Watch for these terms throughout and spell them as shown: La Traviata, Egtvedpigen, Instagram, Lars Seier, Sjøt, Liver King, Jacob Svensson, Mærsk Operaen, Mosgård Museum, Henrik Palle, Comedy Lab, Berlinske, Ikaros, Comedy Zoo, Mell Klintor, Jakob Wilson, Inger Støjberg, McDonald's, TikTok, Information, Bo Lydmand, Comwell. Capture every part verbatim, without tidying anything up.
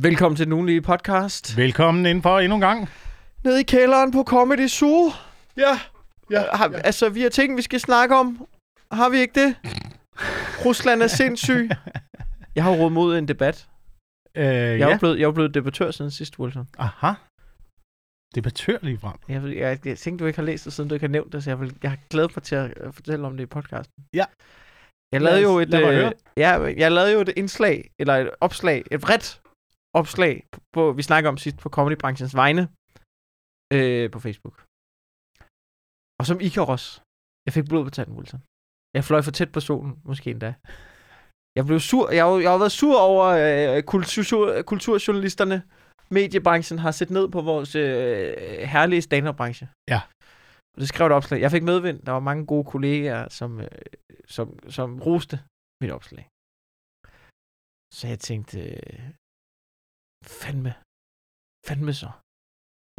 Velkommen til den ugenlige podcast. Velkommen indenfor endnu en gang. Nede i kælderen på Comedy Zoo. Ja. Ja, har, ja. Altså, vi har ting, vi skal snakke om. Har vi ikke det? Rusland er sindssyg. Jeg har jo råd mod en debat. Øh, jeg, ja. er blevet, jeg er blevet debattør siden sidst, Wilson. Aha. Debattør lige frem. Jeg, jeg, jeg tænkte, du ikke har læst det, siden du ikke har nævnt det, så jeg, vil, jeg har glædet mig til at fortælle om det i podcasten. Ja. Jeg lavede jo et, øh, jeg, jeg lavede jo et indslag, eller et opslag, et bredt opslag, på, på, vi snakker om sidst på comedybranchens vegne, øh, på Facebook. Og som Ikaros, jeg fik blod på tanden, Wilson. Jeg fløj for tæt på solen, måske endda. Jeg blev sur. Jeg har, jeg har været sur over øh, kultur, kulturjournalisterne. Mediebranchen har set ned på vores øh, herlige stand-up-branche. Ja. Og det skrev et opslag. Jeg fik medvind. Der var mange gode kollegaer, som, øh, som, som roste mit opslag. Så jeg tænkte, øh, fandme, fandme så.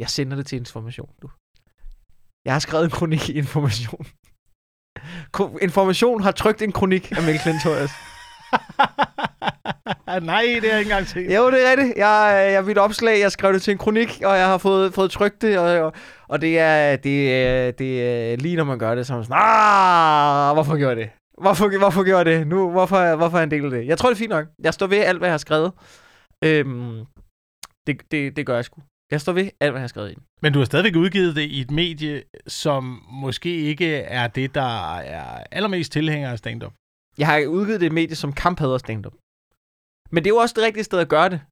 Jeg sender det til Information, du. Jeg har skrevet en kronik i Information. Information har trykt en kronik af Mell Klintor. Nej, det har jeg ikke engang set. Jo, det er rigtigt. Jeg, jeg vidt opslag, jeg skrev det til en kronik, og jeg har fået, fået trykt det, og, og, og det, er, det, er, det er lige når man gør det, så er man sådan, ah, hvorfor gjorde jeg det? Hvorfor, hvorfor gjorde jeg det? Nu, hvorfor, hvorfor er en del af det? Jeg tror, det er fint nok. Jeg står ved alt, hvad jeg har skrevet. Øhm, det, det, det gør jeg sgu. Jeg står ved alt, hvad jeg har skrevet ind. Men du har stadigvæk udgivet det i et medie, som måske ikke er det, der er allermest tilhænger af stand-up. Jeg har udgivet det i et medie, som kamp hader stand-up. Men det er jo også det rigtige sted at gøre det.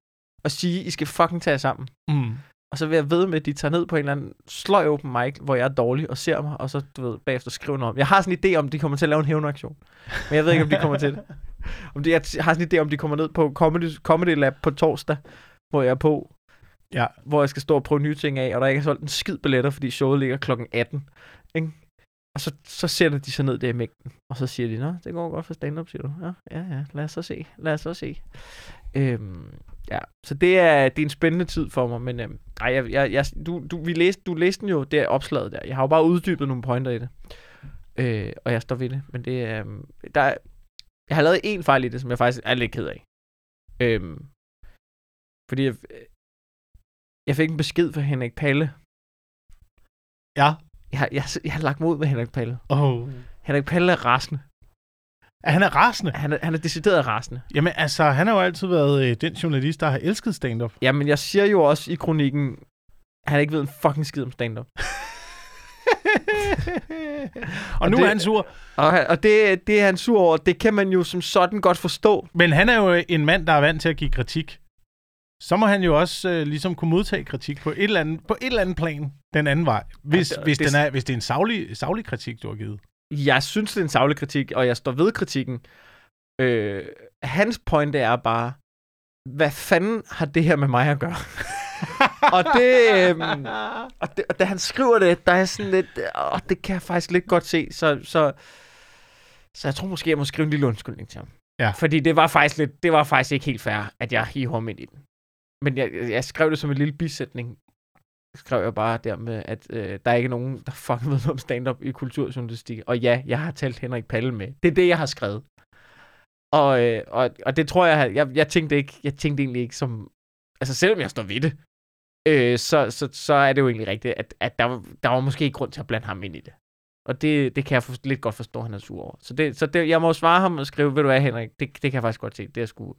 At sige, I skal fucking tage jer sammen. Mm. Og så vil jeg ved med, at de tager ned på en eller anden sløj open mic, hvor jeg er dårlig og ser mig, og så du ved, bagefter skriver noget om. Jeg har sådan en idé om, de kommer til at lave en hævnaktion. Men jeg ved ikke, om de kommer til det. Om de, jeg har sådan en idé om, de kommer ned på Comedy, Comedy Lab på torsdag, hvor jeg er på. Ja. Hvor jeg skal stå og prøve nye ting af, og der ikke er solgt en skid billetter, fordi showet ligger klokken atten. Ikke? Og så, så sætter de sig ned der i mængden, og så siger de, nå, det går godt for stand-up, siger du. Ja, ja, ja, lad os så se, lad os så se. Øhm, ja, så det er, det er en spændende tid for mig, men øhm, ej, jeg, jeg, jeg, du, du, vi læste, du læste den jo der opslaget der. Jeg har jo bare uddybet nogle pointer i det, øh, og jeg står ved det, men det er, øhm, der er, jeg har lavet en fejl i det, som jeg faktisk er lidt ked af. Øhm, fordi jeg, Jeg fik en besked fra Henrik Palle. Ja. Jeg, jeg, jeg har lagt mig ud med Henrik Palle. Oh. Henrik Palle er rasende. Han er rasende? Han er, han er decideret rasende. Jamen altså, han har jo altid været øh, den journalist, der har elsket stand-up. Jamen jeg siger jo også i kronikken, at han ikke ved en fucking skid om stand-up. og, og nu det, er han sur. Og, og det, det er han sur over. Det kan man jo som sådan godt forstå. Men han er jo en mand, der er vant til at give kritik. Så må han jo også øh, ligesom kunne modtage kritik på et eller andet, på et eller andet plan den anden vej, hvis, ja, det, hvis, det, den er, hvis det er en saglig, saglig kritik, du har givet. Jeg synes, det er en saglig kritik, og jeg står ved kritikken. Øh, hans pointe er bare, hvad fanden har det her med mig at gøre? og, det, øh, og, det, og da han skriver det, der er sådan lidt, åh, det kan jeg faktisk lidt godt se, så, så, så jeg tror måske, jeg må skrive en lille undskyldning til ham. Ja. Fordi det var, faktisk lidt, det var faktisk ikke helt fair, at jeg hiver mig ind i den. Men jeg, jeg skrev det som en lille bisætning. Skrev jeg bare der med, at øh, der er ikke nogen, der fucking ved noget om stand-up i kulturjournalistik. Og ja, jeg har talt Henrik Palle med. Det er det, jeg har skrevet. Og, øh, og, og det tror jeg, jeg, jeg tænkte ikke, jeg tænkte egentlig ikke som... Altså selvom jeg står ved det, øh, så, så, så er det jo egentlig rigtigt, at, at der, der var måske ikke grund til at blande ham ind i det. Og det, det kan jeg for, lidt godt forstå, han er sur over. Så, det, så det, jeg må svare ham og skrive, ved du hvad Henrik, det, det kan jeg faktisk godt se, det er sgu...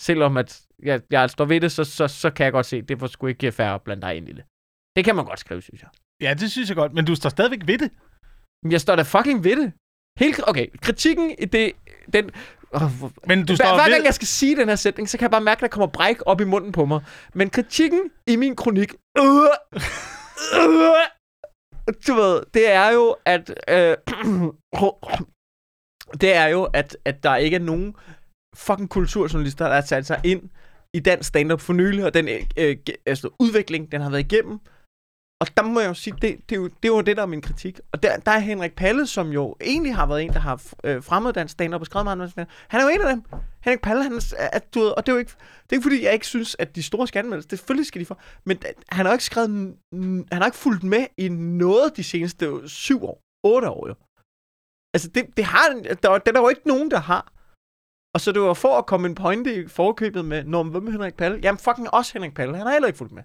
Selvom at jeg, jeg står ved det, så, så, så kan jeg godt se, det var sgu ikke færre blandt dig ind i det. Det kan man godt skrive, synes jeg. Ja, det synes jeg godt, men du står stadigvæk ved det. Jeg står da fucking ved det. Helt, okay, kritikken, det, den... Men du står Hver gang jeg skal sige den her sætning, så kan jeg bare mærke, at der kommer bræk op i munden på mig. Men kritikken i min kronik... Øh, øh, du ved, det er jo, at... Øh, det er jo, at, at der ikke er nogen... fucking kulturjournalister, der har sat sig ind i dansk stand-up for nylig, og den øh, altså, udvikling, den har været igennem. Og der må jeg jo sige, det, det, det var det, der er min kritik. Og der, der er Henrik Palle, som jo egentlig har været en, der har øh, fremmet dansk stand-up og skrevet meget. Han er jo en af dem. Henrik Palle, han er, at, du ved, og det er jo ikke, det er ikke, fordi jeg ikke synes, at de store skal anmeldes. Selvfølgelig skal de for. Men han har ikke skrevet, han har ikke fulgt med i noget de seneste syv år, otte år jo. Altså, det, det har, der, der er jo ikke nogen, der har. Og så det var for at komme en pointe i forkøbet med, nå, hvem er Henrik Palle? Jamen fucking også Henrik Palle, han har heller ikke fulgt med.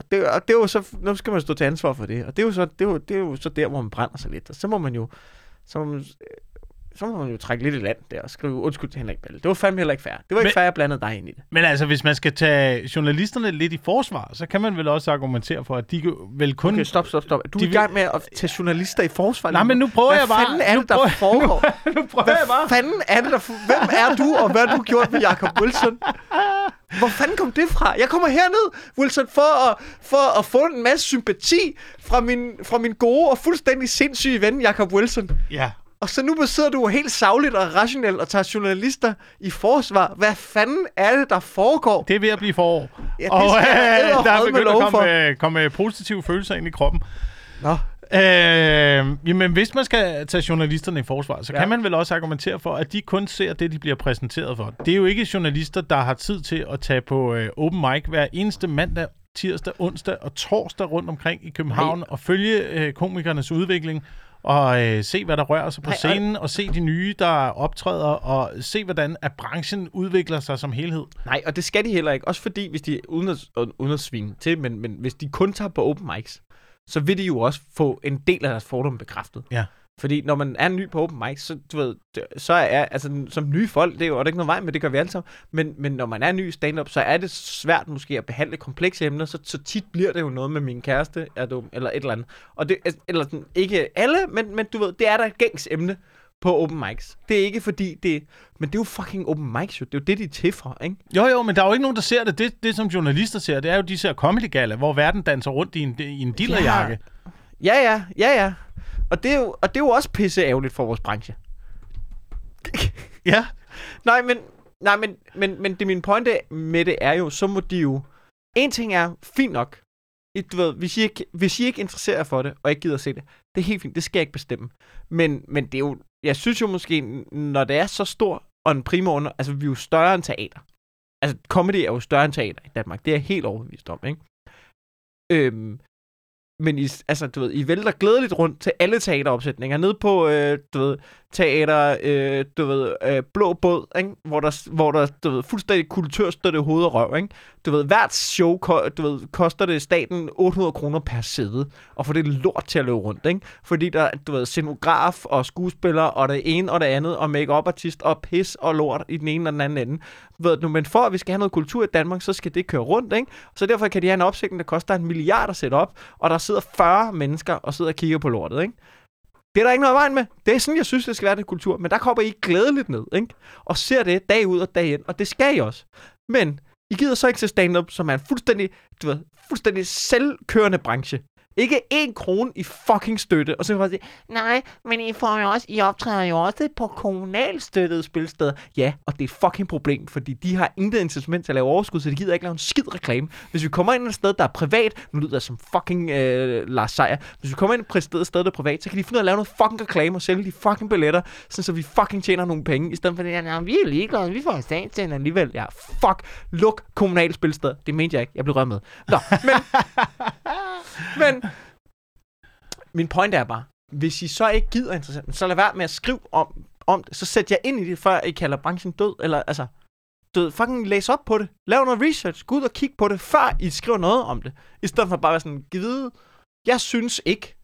Og det, og det var så, nu skal man stå til ansvar for det. Og det er jo så, det er, det er jo så der, hvor man brænder sig lidt. Og så må man jo, så må man, så må man jo trække lidt i land der og skrive undskyld til Henrik Palle. Det var fandme heller ikke fair. Det var ikke men, fair, jeg blandede dig ind i det. Men altså, hvis man skal tage journalisterne lidt i forsvar, så kan man vel også argumentere for, at de vel kun... Okay, stop, stop, stop. Du er i gang med at tage journalister i forsvar. Nej, men nu prøver hvad jeg bare... Fanden er det, der foregår? Nu, nu prøver hvad jeg bare. fanden er det, der Hvem er du, og hvad har du gjort med Jakob Wilson? Hvor fanden kom det fra? Jeg kommer herned, Wilson, for at, for at få en masse sympati fra min, fra min gode og fuldstændig sindssyge ven, Jakob Wilson. Ja. Og så nu sidder du helt sagligt og rationelt og tager journalister i forsvar. Hvad fanden er det, der foregår? Det er ved at blive forår. Ja, og øh, der er begyndt at komme, øh, komme positive følelser ind i kroppen. Nå. Øh, jamen, hvis man skal tage journalisterne i forsvar, så ja. kan man vel også argumentere for, at de kun ser det, de bliver præsenteret for. Det er jo ikke journalister, der har tid til at tage på øh, open mic hver eneste mandag, tirsdag, onsdag og torsdag rundt omkring i København Nej. og følge øh, komikernes udvikling. Og øh, se, hvad der rører sig på Nej, scenen, og se de nye, der optræder, og se, hvordan at branchen udvikler sig som helhed. Nej, og det skal de heller ikke. Også fordi, hvis de uden at svine til, men, men hvis de kun tager på open mics, så vil de jo også få en del af deres fordom bekræftet. Ja. Fordi når man er ny på open mics, så, du ved, så er altså som nye folk, det er jo og det er ikke noget vej med, det gør vi alle sammen, men, men når man er ny stand-up, så er det svært måske at behandle komplekse emner, så, så tit bliver det jo noget med min kæreste, er du, eller et eller andet. Og det, eller sådan, ikke alle, men, men du ved, det er der et gængs emne på open mics. Det er ikke fordi, det men det er jo fucking open mics, jo. Det er jo det, de er til for, ikke? Jo, jo, men der er jo ikke nogen, der ser det. Det, det som journalister ser, det er jo de ser comedy gala, hvor verden danser rundt i en, i en dillerjakke. Ja, ja, ja, ja. ja. Og det, er jo, og det er jo også pisseærgerligt for vores branche. ja. Nej, men, nej men, men, men det min pointe med det er jo, så må de jo... En ting er, fint nok. Du ved, hvis I ikke, hvis I ikke interesserer for det, og ikke gider se det, det er helt fint, det skal jeg ikke bestemme. Men, men det er jo... Jeg synes jo måske, når det er så stor og en primåner... Altså, vi er jo større end teater. Altså, comedy er jo større end teater i Danmark. Det er jeg helt overbevist om, ikke? Øhm... Men I, altså, du ved, I vælter glædeligt rundt til alle teateropsætninger. Nede på, øh, du ved, teater, øh, du ved, øh, Blå Båd, ikke? Hvor der, hvor der du ved, fuldstændig kulturstøtte hoved og røv, ikke? Du ved, hvert show, du ved, koster det staten otte hundrede kroner per sæde, og får det lort til at løbe rundt, ikke? Fordi der, du ved, scenograf og skuespiller, og det ene og det andet, og make-up-artist, og pis og lort i den ene og den anden ende. Ved du, men for at vi skal have noget kultur i Danmark, så skal det køre rundt, ikke? Så derfor kan de have en opsætning, der koster en milliard at sætte op, og der sidder fyrre mennesker og sidder og kigger på lortet, ikke? Det er der ikke noget vejen med. Det er sådan, jeg synes, det skal være det kultur. Men der kommer I glædeligt ned, ikke? Og ser det dag ud og dag ind. Og det skal I også. Men I gider så ikke til stand-up, som er en fuldstændig, du ved, fuldstændig selvkørende branche. Ikke en krone i fucking støtte. Og så kan man sige, nej, men I får jo også, I optræder jo også på kommunalstøttede spilsteder. Ja, og det er et fucking problem, fordi de har intet incitament til at lave overskud, så de gider ikke lave en skid reklame. Hvis vi kommer ind et sted, der er privat, nu lyder jeg som fucking øh, Lars Seier. Hvis vi kommer ind et sted, der er privat, så kan de finde ud af at lave noget fucking reklame og sælge de fucking billetter, sådan så vi fucking tjener nogle penge, i stedet for det, ja, vi er ligeglade, vi får statstjener alligevel. Ja, fuck, luk kommunalspilsteder. Det mente jeg ikke, jeg blev rømmet. Nå, men... men min pointe er bare, hvis I så ikke gider interessant, så lad være med at skrive om, om det. Så sæt jer ind i det, før I kalder branchen død. Eller altså, død. Fucking læs op på det. Lav noget research. Gå ud og kig på det, før I skriver noget om det. I stedet for bare at være sådan, gide. Jeg synes ikke,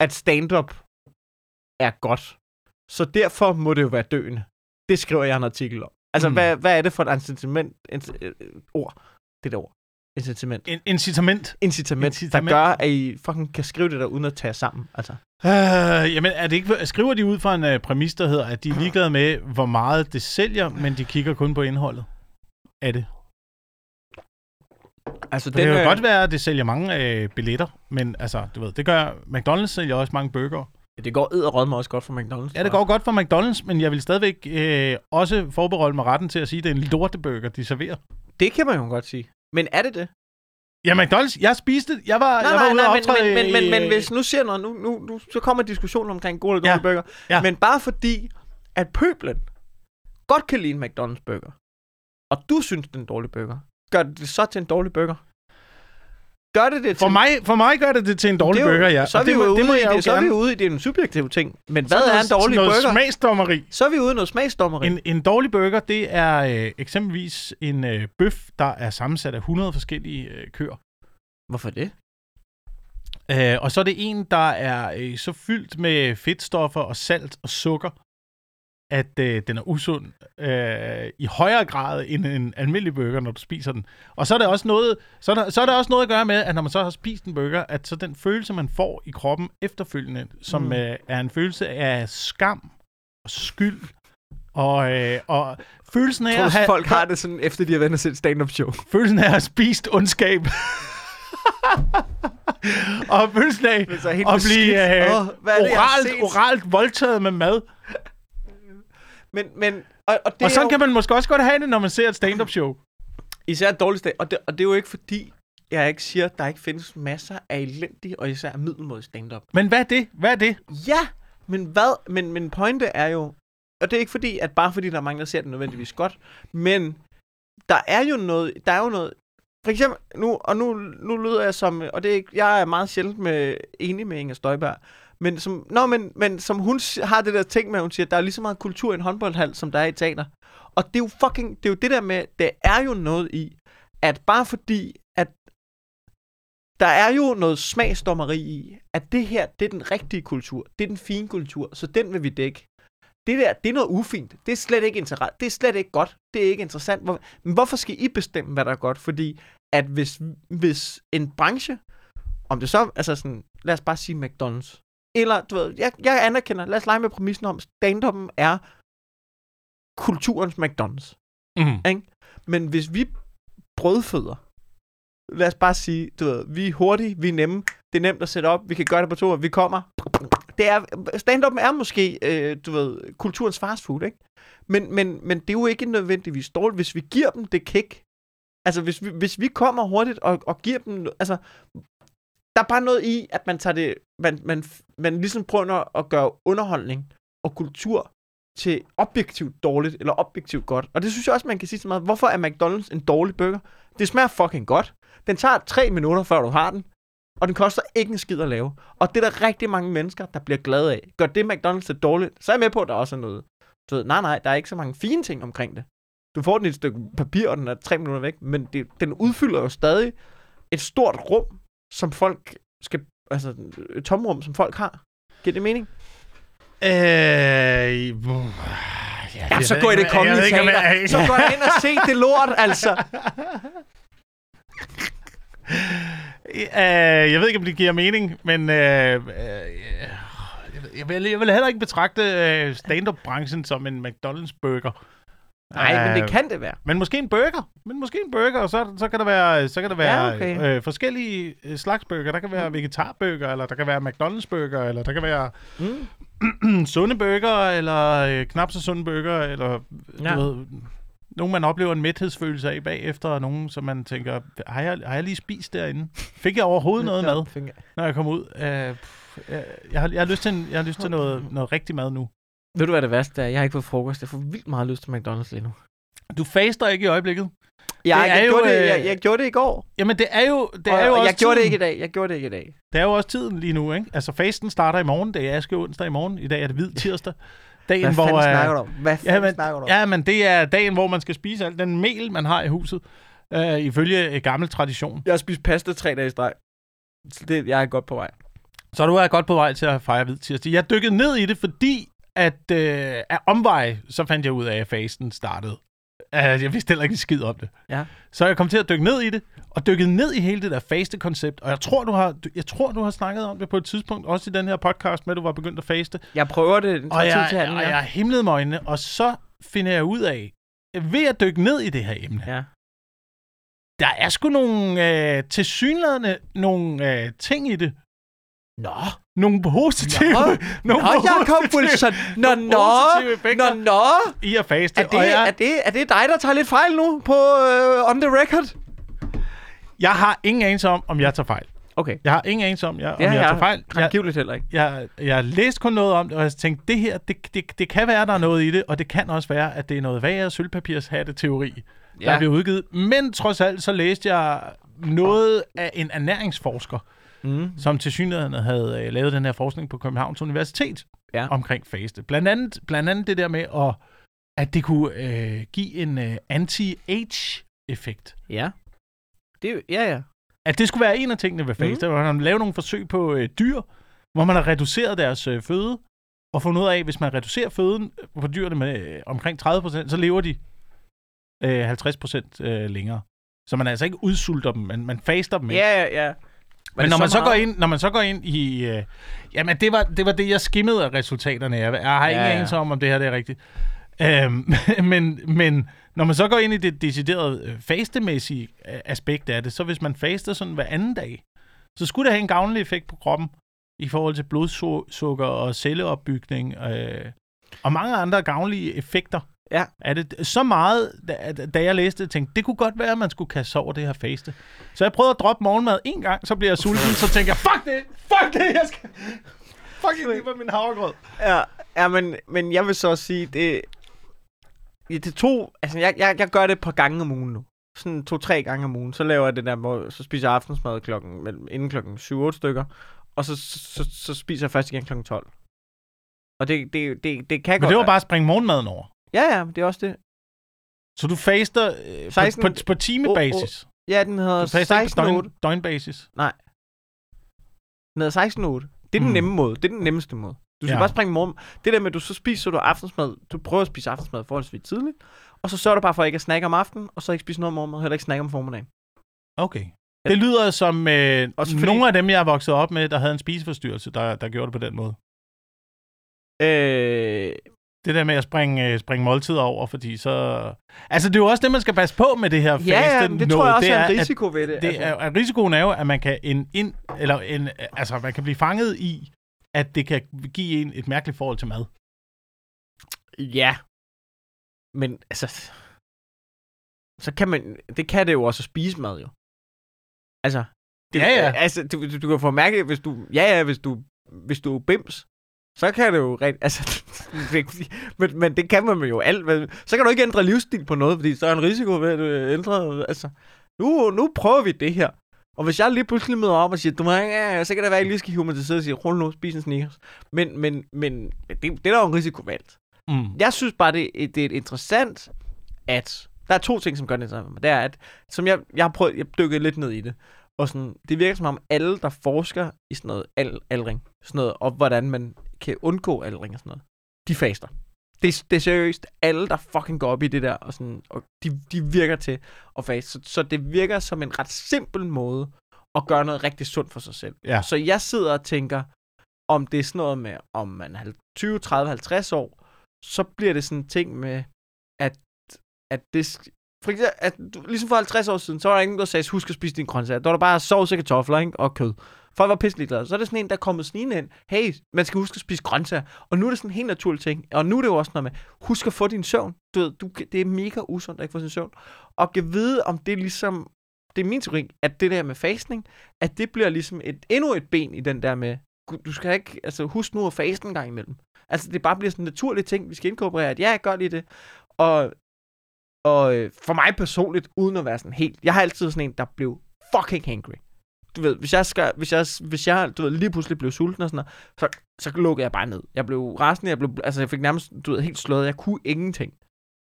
at stand-up er godt. Så derfor må det jo være døende. Det skriver jeg en artikel om. Altså, mm. hvad, hvad er det for et sentiment? Ord. Det der ord. Incitament. In- incitament. Incitament. Incitament. Der gør, at I fucking kan skrive det der, uden at tage sammen, altså. Øh, jamen, er det ikke, skriver de ud fra en uh, præmis, der hedder, at de er ligeglade med, hvor meget det sælger, men de kigger kun på indholdet? Er det? Altså, det den, kan jo øh... godt være, at det sælger mange øh, billetter, men altså, du ved, det gør... McDonald's sælger også mange burgere. Ja, det går edderrødme også godt for McDonald's. Ja, det går godt for McDonald's, men jeg vil stadigvæk øh, også forbeholde mig retten til at sige, at det er en lorteburger, de serverer. Det kan man jo godt sige. Men er det det? Ja, McDonald's, jeg spiste det. Jeg var, nej, jeg var nej, ude nej, og optræde... Men, men, men, men, men hvis nu ser noget, nu, nu, nu, så kommer diskussionen omkring gode eller dårlige burger. Ja. Men bare fordi, at pøblen godt kan lide en McDonald's burger, og du synes, den er en dårlig burger, gør det så til en dårlig burger? Gør det det til... For mig, for mig gør det det til en dårlig burger, ja. Så er vi jo ude i det, en subjektiv ting. Men hvad er en dårlig burger? Noget smagsdommeri. Så er vi ude i noget smagsdommeri. En, en dårlig burger, det er øh, eksempelvis en øh, bøf, der er sammensat af hundrede forskellige øh, køer. Hvorfor det? Øh, og så er det en, der er øh, så fyldt med fedtstoffer og salt og sukker, at øh, den er usund øh, i højere grad end en almindelig burger, når du spiser den. Og så er der også noget, så er der, så er der også noget at gøre med, at når man så har spist en burger, at så den følelse, man får i kroppen efterfølgende, som mm. øh, er en følelse af skam og skyld, og, øh, og følelsen af... Jeg tror, at have, folk har det sådan, efter de har været og set stand-up-show. Følelsen af at have spist ondskab. Og følelsen af at blive øh, oh, oralt, oralt voldtaget med mad. Men, men, og, og, og sådan jo... kan man måske også godt have det, når man ser et stand-up-show. Især et dårligt stand, og det, og det er jo ikke fordi, jeg ikke siger, at der ikke findes masser af elendige, og især middelmåde stand-up. Men hvad er det? Hvad er det? Ja, men hvad? Men min pointe er jo, og det er ikke fordi, at bare fordi der er mange, der ser det nødvendigvis godt, men der er jo noget, der er jo noget, for eksempel, nu, og nu, nu lyder jeg som, og det er, jeg er meget sjældent med, enig med Inger Støjberg, men som, nå, men, men som hun har det der ting med, at hun siger, at der er lige så meget kultur i en håndboldhal, som der er i teater. Og det er jo fucking, det er jo det der med, der er jo noget i, at bare fordi, at der er jo noget smagsdommeri i, at det her, det er den rigtige kultur, det er den fine kultur, så den vil vi dække. Det der, det er noget ufint, det er slet ikke interesse, det er slet ikke godt, det er ikke interessant. Hvor, men hvorfor skal I bestemme, hvad der er godt? Fordi, at hvis, hvis en branche, om det så, altså sådan, lad os bare sige McDonald's, eller, du ved, jeg, jeg anerkender, lad os lege med præmissen om, stand-up'en er kulturens McDonald's. Mm. Ikke? Men hvis vi brødføder, lad os bare sige, du ved, vi er hurtige, vi er nemme, det er nemt at sætte op, vi kan gøre det på to, vi kommer. Det er, stand-up'en er måske, øh, du ved, kulturens fastfood, ikke? Men, men, men det er jo ikke nødvendigvis dårligt, hvis vi giver dem det kick. Altså, hvis vi, hvis vi kommer hurtigt og, og giver dem, altså... Der er bare noget i, at man tager det, man, man, man ligesom prøver at gøre underholdning og kultur til objektivt dårligt eller objektivt godt. Og det synes jeg også, man kan sige så meget. Hvorfor er McDonald's en dårlig burger? Det smager fucking godt. Den tager tre minutter, før du har den. Og den koster ikke en skid at lave. Og det er der rigtig mange mennesker, der bliver glade af. Gør det McDonald's til dårligt, så er jeg med på, at der også er noget. Du ved, nej, nej, der er ikke så mange fine ting omkring det. Du får den i et stykke papir, og den er tre minutter væk. Men det, den udfylder jo stadig et stort rum, som folk skal, altså et tomrum, som folk har. Giver det mening? Øh, ja, så går I det kommende teater. Så går jeg ind og se det lort, altså. øh, jeg ved ikke, om det giver mening, men øh, øh, jeg, vil, jeg vil heller ikke betragte øh, stand-up-branchen som en McDonald's-burger. Nej, men det kan det være. Men måske en burger. Men måske en burger, og så, så kan der være, så kan der være ja, okay. øh, forskellige slags burger. Der kan være vegetarburger, eller der kan være McDonald's-burger, eller der kan være mm. sunde burger, eller øh, knap så sunde burger, eller ja. du ved, nogen, man oplever en mæthedsfølelse af bagefter, og nogen, som man tænker, har jeg, har jeg lige spist derinde? Fik jeg overhovedet noget mad, når jeg kom ud? Øh, jeg, jeg, har, jeg har lyst til, en, jeg har lyst til noget, noget rigtig mad nu. Ved du, hvad det værste er? Jeg har ikke fået frokost. Jeg får vildt meget lyst til McDonald's lige nu. Du faster ikke i øjeblikket. Ja, det jeg, gjorde jo, det, jeg, jeg gjorde det i går. Jamen, det er jo, det og, er jo også jeg gjorde tiden. det ikke i dag. Jeg gjorde det ikke i dag. Det er jo også tiden lige nu, ikke? Altså, fasten starter i morgen. Det er aske onsdag i morgen. I dag er det hvid tirsdag. Dagen, hvad fanden hvor, snakker du om? Hvad fanden jamen, snakker du om? Jamen, det er dagen, hvor man skal spise alt den mel, man har i huset. Øh, ifølge gammel tradition. Jeg har spist pasta tre dage i streg. Så det, jeg er godt på vej. Så du er godt på vej til at fejre hvid tirsdag. Jeg dykkede ned i det, fordi... At øh, af omvej, så fandt jeg ud af, at fasten startede. Altså, jeg vidste heller ikke en skid om det. Ja. Så jeg kom til at dykke ned i det, og dykkede ned i hele det der faste-koncept. Og jeg tror, du har, jeg tror, du har snakket om det på et tidspunkt, også i den her podcast med, at du var begyndt at faste. Jeg prøver det. Og jeg, til handen, ja. og jeg himlede med øjnene, og så finder jeg ud af, ved at dykke ned i det her emne, ja. der er sgu nogle øh, tilsyneladende nogle øh, ting i det. Nå. Nogle positive... Nå, nogle nå positive, Jakob Wilson. Nå, nogle nå, nå, nå. I er faste. Er det, jeg, er, det, er det dig, der tager lidt fejl nu på uh, On The Record? Jeg har ingen anelse om, om jeg tager fejl. Okay. Jeg har ingen anelse om, jeg, om ja, jeg, jeg tager fejl. Jeg giver det heller ikke. Jeg, jeg, jeg læste kun noget om det, og jeg tænkte, det her, det, det, det kan være, der er noget i det, og det kan også være, at det er noget værre sølvpapirshatte-teori, ja. der bliver udgivet. Men trods alt, så læste jeg noget af en ernæringsforsker, mm. som tilsyneladende havde øh, lavet den her forskning på Københavns Universitet ja. omkring faste. Blandt andet, blandt andet det der med, at, at det kunne øh, give en øh, anti-age-effekt. Ja. Det, ja, ja. At det skulle være en af tingene ved faste, mm. hvor man har lavet nogle forsøg på øh, dyr, hvor man har reduceret deres øh, føde, og fundet ud af, at hvis man reducerer føden på dyrene med øh, omkring tredive procent, så lever de øh, halvtreds procent øh, længere. Så man altså ikke udsulter dem, man, man faster dem ikke. Ja, ja, ja. Men når man, så går ind, når man så går ind i... Øh, jamen, det var, det var det, jeg skimmede af resultaterne. Jeg, jeg har ingen ja, ja. anelse om, om det her det er rigtigt. Øhm, men, men når man så går ind i det deciderede fastemæssige aspekt af det, så hvis man faster sådan hver anden dag, så skulle det have en gavnlig effekt på kroppen i forhold til blodsukker og celleopbygning øh, og mange andre gavnlige effekter. Ja. Er det så meget, da, da jeg læste det, tænkte, det kunne godt være, at man skulle kaste over det her faste. Så jeg prøvede at droppe morgenmad en gang, så bliver jeg sulten, så tænker jeg, fuck det, fuck det, jeg skal... Fuck det, det var min havregrød. Ja, ja men, men jeg vil så også sige, det, det to... Altså, jeg, jeg, jeg gør det et par gange om ugen nu. Sådan to-tre gange om ugen. Så laver jeg det der, så spiser jeg aftensmad klokken, inden klokken syv otte stykker, og så, så, så spiser jeg først igen klokken tolv. Og det, det, det, det kan men godt... Men det var bare at springe morgenmaden over. Ja, ja, det er også det. Så du faster øh, seksten, på, på, på timebasis? Oh, oh. Ja, den hedder seksten otte. Døgn, døgnbasis? Nej. Den hedder seksten otte. Det er den mm. nemme måde. Det er den nemmeste måde. Du skal ja. bare springe morgen. Det der med, at du så spiser du aftensmad. Du prøver at spise aftensmad forholdsvis tidligt. Og så sørger du bare for ikke at snakke om aftenen. Og så ikke spise noget om morgenmad. Heller ikke snakke om formiddagen. Okay. Det lyder som øh, fordi... nogle af dem, jeg er vokset op med, der havde en spiseforstyrrelse, der, der gjorde det på den måde. Øh... Det der med at springe, springe måltider over, fordi så... Altså, det er jo også det, man skal passe på med det her faste. Ja, ja, det noget, tror jeg også det er, er en risiko ved det. det altså. er, risikoen er jo, at man kan, en, en, eller en, altså, man kan blive fanget i, at det kan give en et mærkeligt forhold til mad. Ja. Men altså... Så kan man... Det kan det jo også at spise mad, jo. Altså... Det, ja, ja. Altså, du, du, du kan få mærke, hvis du... Ja, ja, hvis du, hvis du er bims. Så kan det jo rent... Altså, men, men det kan man jo alt. Så kan du ikke ændre livsstil på noget, fordi så er en risiko ved at ændre... Altså, nu, nu prøver vi det her. Og hvis jeg lige pludselig møder op og siger, du må ikke, så kan det være, at jeg lige skal hive mig til side og sige, rulle nu, spis en Snickers. Men, men, men det, det er der jo en risiko ved alt. Mm. Jeg synes bare, det, det er interessant, at... Der er to ting, som gør det interessant for mig. Det er, at som jeg, jeg har prøvet... Jeg dykkede lidt ned i det. Og sådan, det virker som om alle, der forsker i sådan noget al- aldring, sådan noget, og hvordan man kan undgå aldring og sådan noget, de faster. Det, det er seriøst. Alle, der fucking går op i det der, og, sådan, og de, de virker til at faste. Så, så det virker som en ret simpel måde at gøre noget rigtig sundt for sig selv. Ja. Så jeg sidder og tænker, om det er sådan noget med, om man er tyve, tredive, halvtreds år, så bliver det sådan en ting med, at, at det... For eksempel, at du, ligesom for halvtreds år siden, så var der ingen, der sagde, husk at spise dine grøntsager. Der var der bare sovs og kartofler, ikke? Og kød. Folk var pisseliglade. Så er det sådan en, der er kommet snigende ind. Hey, man skal huske at spise grøntsager. Og nu er det sådan en helt naturlig ting. Og nu er det jo også noget med, husk at få din søvn. Du ved, du, det er mega usundt at ikke få sin søvn. Og kan vide, om det er ligesom, det er min teori, at det der med fastning, at det bliver ligesom et, endnu et ben i den der med, du skal ikke, altså husk nu at faste en gang imellem. Altså det bare bliver sådan en naturlig ting, vi skal inkorporere, at ja, jeg gør lige det. Og Og øh, for mig personligt, uden at være sådan helt... Jeg har altid sådan en, der blev fucking hangry. Du ved, hvis jeg, skal, hvis jeg, hvis jeg du ved, lige pludselig blev sulten og sådan noget, så, så lukkede jeg bare ned. Jeg blev rasende, jeg, blev, altså, jeg fik nærmest du ved, helt slået. Jeg kunne ingenting.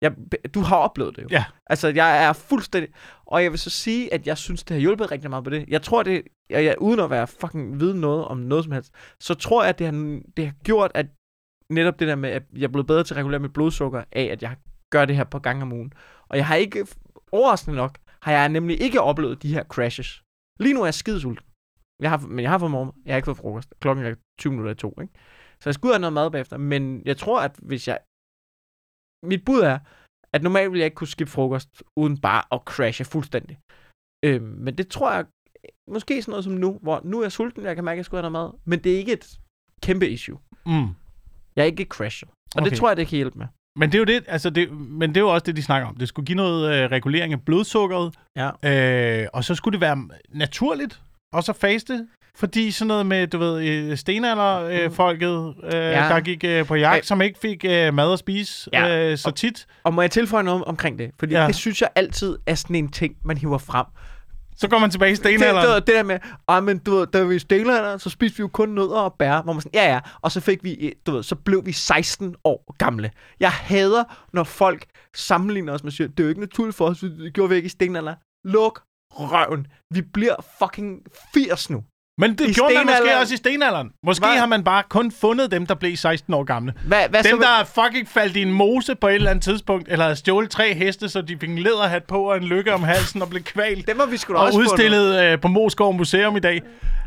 Jeg, du har oplevet det jo. Ja. Altså, jeg er fuldstændig... Og jeg vil så sige, at jeg synes, det har hjulpet rigtig meget på det. Jeg tror, det... Jeg, jeg, uden at være fucking vide noget om noget som helst, så tror jeg, at det har, det har gjort, at netop det der med, at jeg er blevet bedre til at regulere mit blodsukker af, at jeg har gør det her på gange om ugen. Og jeg har ikke, overraskende nok, har jeg nemlig ikke oplevet de her crashes. Lige nu er jeg skidesulten. Jeg har, men jeg har fået morgen, jeg har ikke fået frokost. Klokken er tyve minutter i to, ikke? Så jeg skal ud og have noget mad bagefter, men jeg tror, at hvis jeg... Mit bud er, at normalt ville jeg ikke kunne skippe frokost, uden bare at crashe fuldstændig. Øh, men det tror jeg, måske sådan noget som nu, hvor nu er jeg sulten, jeg kan mærke, at jeg skal have noget mad, men det er ikke et kæmpe issue. Mm. Jeg er ikke crashet. Og okay. Det tror jeg, det kan hjælpe med. Men det er jo det, altså det, men det er jo også det, de snakker om. Det skulle give noget øh, regulering af blodsukkeret, ja. øh, og så skulle det være naturligt, og så faste, fordi sådan noget med, du ved, øh, stenalderfolket, øh, øh, ja. der gik øh, på jagt, som ikke fik øh, mad at spise ja. øh, så tit. Og, og må jeg tilføje noget omkring det? Fordi ja. det synes jeg altid er sådan en ting, man hiver frem. Så går man tilbage i stenalderen. Det, det der med, ah, men du ved, da vi i stenalderen, så spiste vi jo kun nødder og bær, hvor man sådan, ja ja, og så fik vi, du ved, så blev vi seksten år gamle. Jeg hader, når folk sammenligner os med siger, det er jo ikke naturligt for os, det gjorde vi ikke i stenalderen. Luk røven. Vi bliver fucking firs nu. Men det I gjorde man måske også i stenalderen. Måske hvad? Har man bare kun fundet dem, der blev seksten år gamle. Hva, hvad dem, så, der fucking faldt i en mose på et eller andet tidspunkt, eller havde stjålet tre heste, så de fik en læderhat på og en lykke om halsen og blev kvalt. Dem har vi sgu da og også udstillet øh, på Mosgård Museum i dag.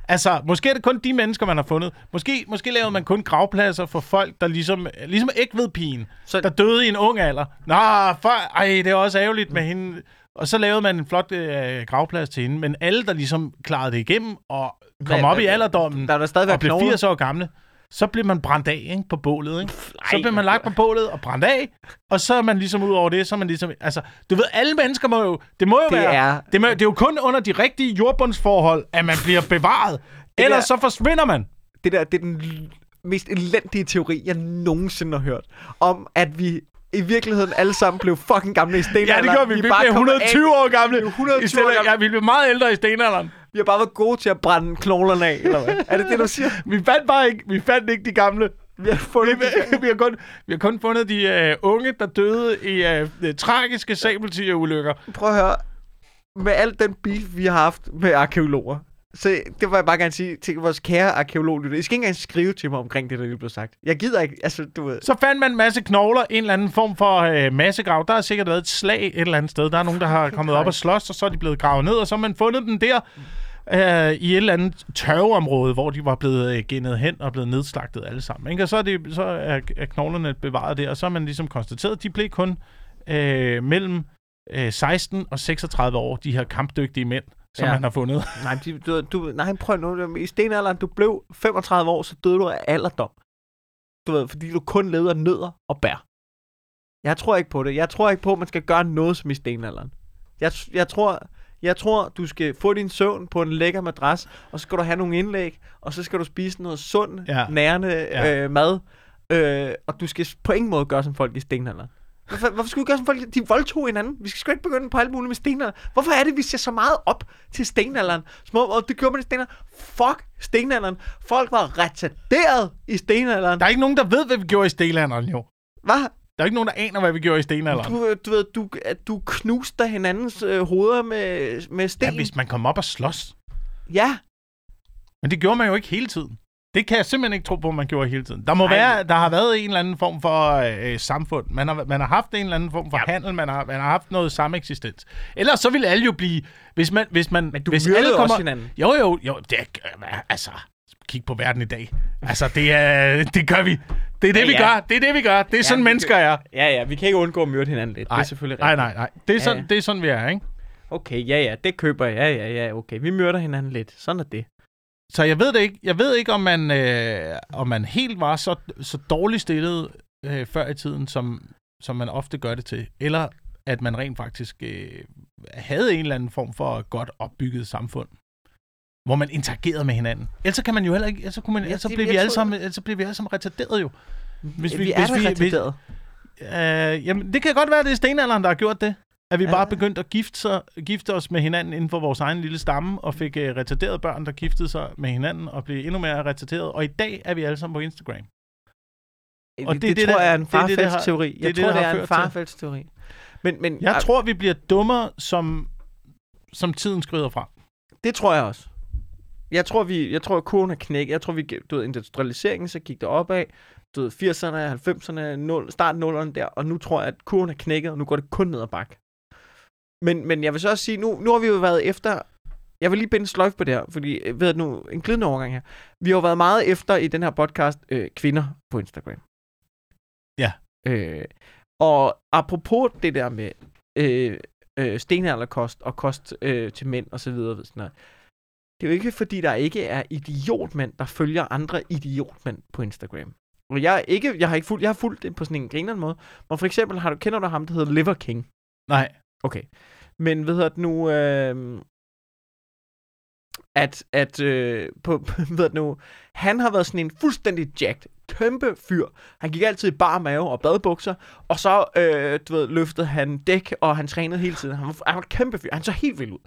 Altså, måske er det kun de mennesker, man har fundet. Måske, måske lavede man kun gravpladser for folk, der ligesom, ligesom Egtvedpigen, så... der døde i en ung alder. Nå, for, ej, det er også ærgerligt med hende. Og så lavede man en flot øh, gravplads til hende, men alle, der ligesom klarede det igennem og kom hvad, op hvad, i alderdommen der der og blev firs år gamle, så blev man brændt af, ikke, på bålet. Ikke? Pff, så blev man lagt på bålet og brændt af, og så er man ligesom ud over det, så man ligesom... Altså, du ved, alle mennesker må jo... Det må jo det være... Er... Det, må, det er jo kun under de rigtige jordbundsforhold, at man bliver bevaret. Det ellers der, så forsvinder man. Det der, det er den mest elendige teori, jeg nogensinde har hørt, om at vi... I virkeligheden alle sammen blev fucking gamle i stenalderen. Ja, det gør vi. Vi, vi blev et hundrede og tyve af. År gamle. Vi blev et hundrede og tyve år gamle. Ja, vi blev meget ældre i stenalderen. Vi har bare været gode til at brænde knoglerne af, eller hvad? Er det det, du siger? Vi fandt bare ikke, vi fandt ikke de gamle. Vi har, fundet vi, de gamle. vi har, kun, vi har kun fundet de øh, unge, der døde i øh, de tragiske sabeltigerulykker. Prøv at høre. Med al den beef, vi har haft med arkeologer, så det var jeg bare gerne sige til vores kære arkeologlytter. I skal ikke engang skrive til mig omkring det, der lige blev sagt. Jeg gider ikke, altså du ved. Så fandt man en masse knogler, en eller anden form for øh, massegrav. Der har sikkert været et slag et eller andet sted. Der er nogen, der har kommet op og slås, og så er de blevet gravet ned, og så har man fundet den der øh, i et eller andet tørveområde, hvor de var blevet øh, gennet hen og blevet nedslagtet alle sammen. Ikke? Og så er, de, så er, er knoglerne bevaret der, og så har man ligesom konstateret, at de blev kun øh, mellem øh, seksten og seksogtredive år, de her kampdygtige mænd. Som ja. Han har fundet. Nej, du, du, nej prøv nu. I stenalderen, du blev femogtredive år, så døde du af alderdom. Du ved, fordi du kun leder nødder og bær. Jeg tror ikke på det. Jeg tror ikke på, at man skal gøre noget som i stenalderen. Jeg, jeg, tror, jeg tror, du skal få din søvn på en lækker madras, og så skal du have nogle indlæg, og så skal du spise noget sund, ja. nærende ja. Øh, mad. Øh, og du skal på ingen måde gøre som folk i stenalderen. Hvorfor, hvorfor skulle vi gøre som folk? De voldtog hinanden. Vi skal sgu ikke begynde på alt muligt med stenalderen. Hvorfor er det, vi ser så meget op til stenalderen? Små, og det gjorde man i stenalderen. Fuck stenalderen. Folk var retarderet i stenalderen. Der er ikke nogen, der ved, hvad vi gjorde i stenalderen, jo. Hvad? Der er ikke nogen, der aner, hvad vi gjorde i stenalderen. Du, du ved, du, du knuste hinandens øh, hoveder med, med sten. Ja, hvis man kom op og slås. Ja. Men det gjorde man jo ikke hele tiden. Det kan jeg simpelthen ikke tro på, man gjorde hele tiden. Der må Nej. være, der har været en eller anden form for øh, samfund. Man har, man har haft en eller anden form for ja. handel. Man har, man har haft noget sameksistens. Ellers så ville alle jo blive, hvis man, hvis man, Men du hvis alle kommer. Også hinanden. Jo jo jo, det er, altså kig på verden i dag. Altså det er, det gør vi. Det er det ja, vi ja. gør. Det er det vi gør. Det er ja, sådan mennesker er. Ja ja, vi kan ikke undgå at myrde hinanden lidt. Ej, det er selvfølgelig rigtigt. Nej nej nej. Det er ja, sådan, ja. det er sådan vi er, ikke? Okay, ja ja, det køber jeg. Ja ja ja, okay. Vi myrder hinanden lidt. Sådan er det. Så jeg ved det ikke. Jeg ved ikke, om man, øh, om man helt var så, så dårligt stillet øh, før i tiden, som, som man ofte gør det til. Eller at man rent faktisk øh, havde en eller anden form for godt opbygget samfund, hvor man interagerede med hinanden. Ellers kan man jo heller ikke... Ellers, kunne man, ellers, blev, vi alle sammen, ellers blev vi alle sammen retarderet jo. Hvis vi, vi er hvis da retarderet. Vi, øh, jamen, det kan godt være, at det er stenalderen, der har gjort det. At vi bare begyndte at gifte, sig, gifte os med hinanden inden for vores egen lille stamme, og fik uh, retarderede børn, der giftede sig med hinanden, og blev endnu mere retarderet. Og i dag er vi alle sammen på Instagram. Og det, det, det tror det, jeg er en farfældsteori. Jeg tror, det, det er en farfældsteori. Men, men, jeg tror, vi bliver dummere, som, som tiden skrider frem. Det tror jeg også. Jeg tror, vi, jeg tror kurven har knækket. Jeg tror, vi, du ved, industrialiseringen, så gik det opad. Du ved, firserne, halvfemserne, start nullerne der, og nu tror jeg, at kurven er knækket, og nu går det kun ned ad bakke. Men, men jeg vil så også sige, nu, nu har vi jo været efter... Jeg vil lige binde sløjf på det her, fordi ved nu, en glidende overgang her. Vi har jo været meget efter i den her podcast øh, kvinder på Instagram. Ja. Øh, og apropos det der med øh, øh, stenalderkost og kost øh, til mænd og så videre, ved sådan noget. Det er jo ikke, fordi der ikke er idiotmænd, der følger andre idiotmænd på Instagram. Og jeg, ikke, jeg har ikke fulgt, jeg har fulgt det på sådan en grinerende måde. Men for eksempel, har du, kender du ham, der hedder Liver King? Nej. Okay, men ved du nu, øh, at, at øh, på, ved du nu, han har været sådan en fuldstændig jacked kæmpe fyr. Han gik altid i bar mave og badbukser, og så øh, du ved, løftede han dæk, og han trænede hele tiden. Han var, han var et kæmpe fyr. Han så helt vildt ud.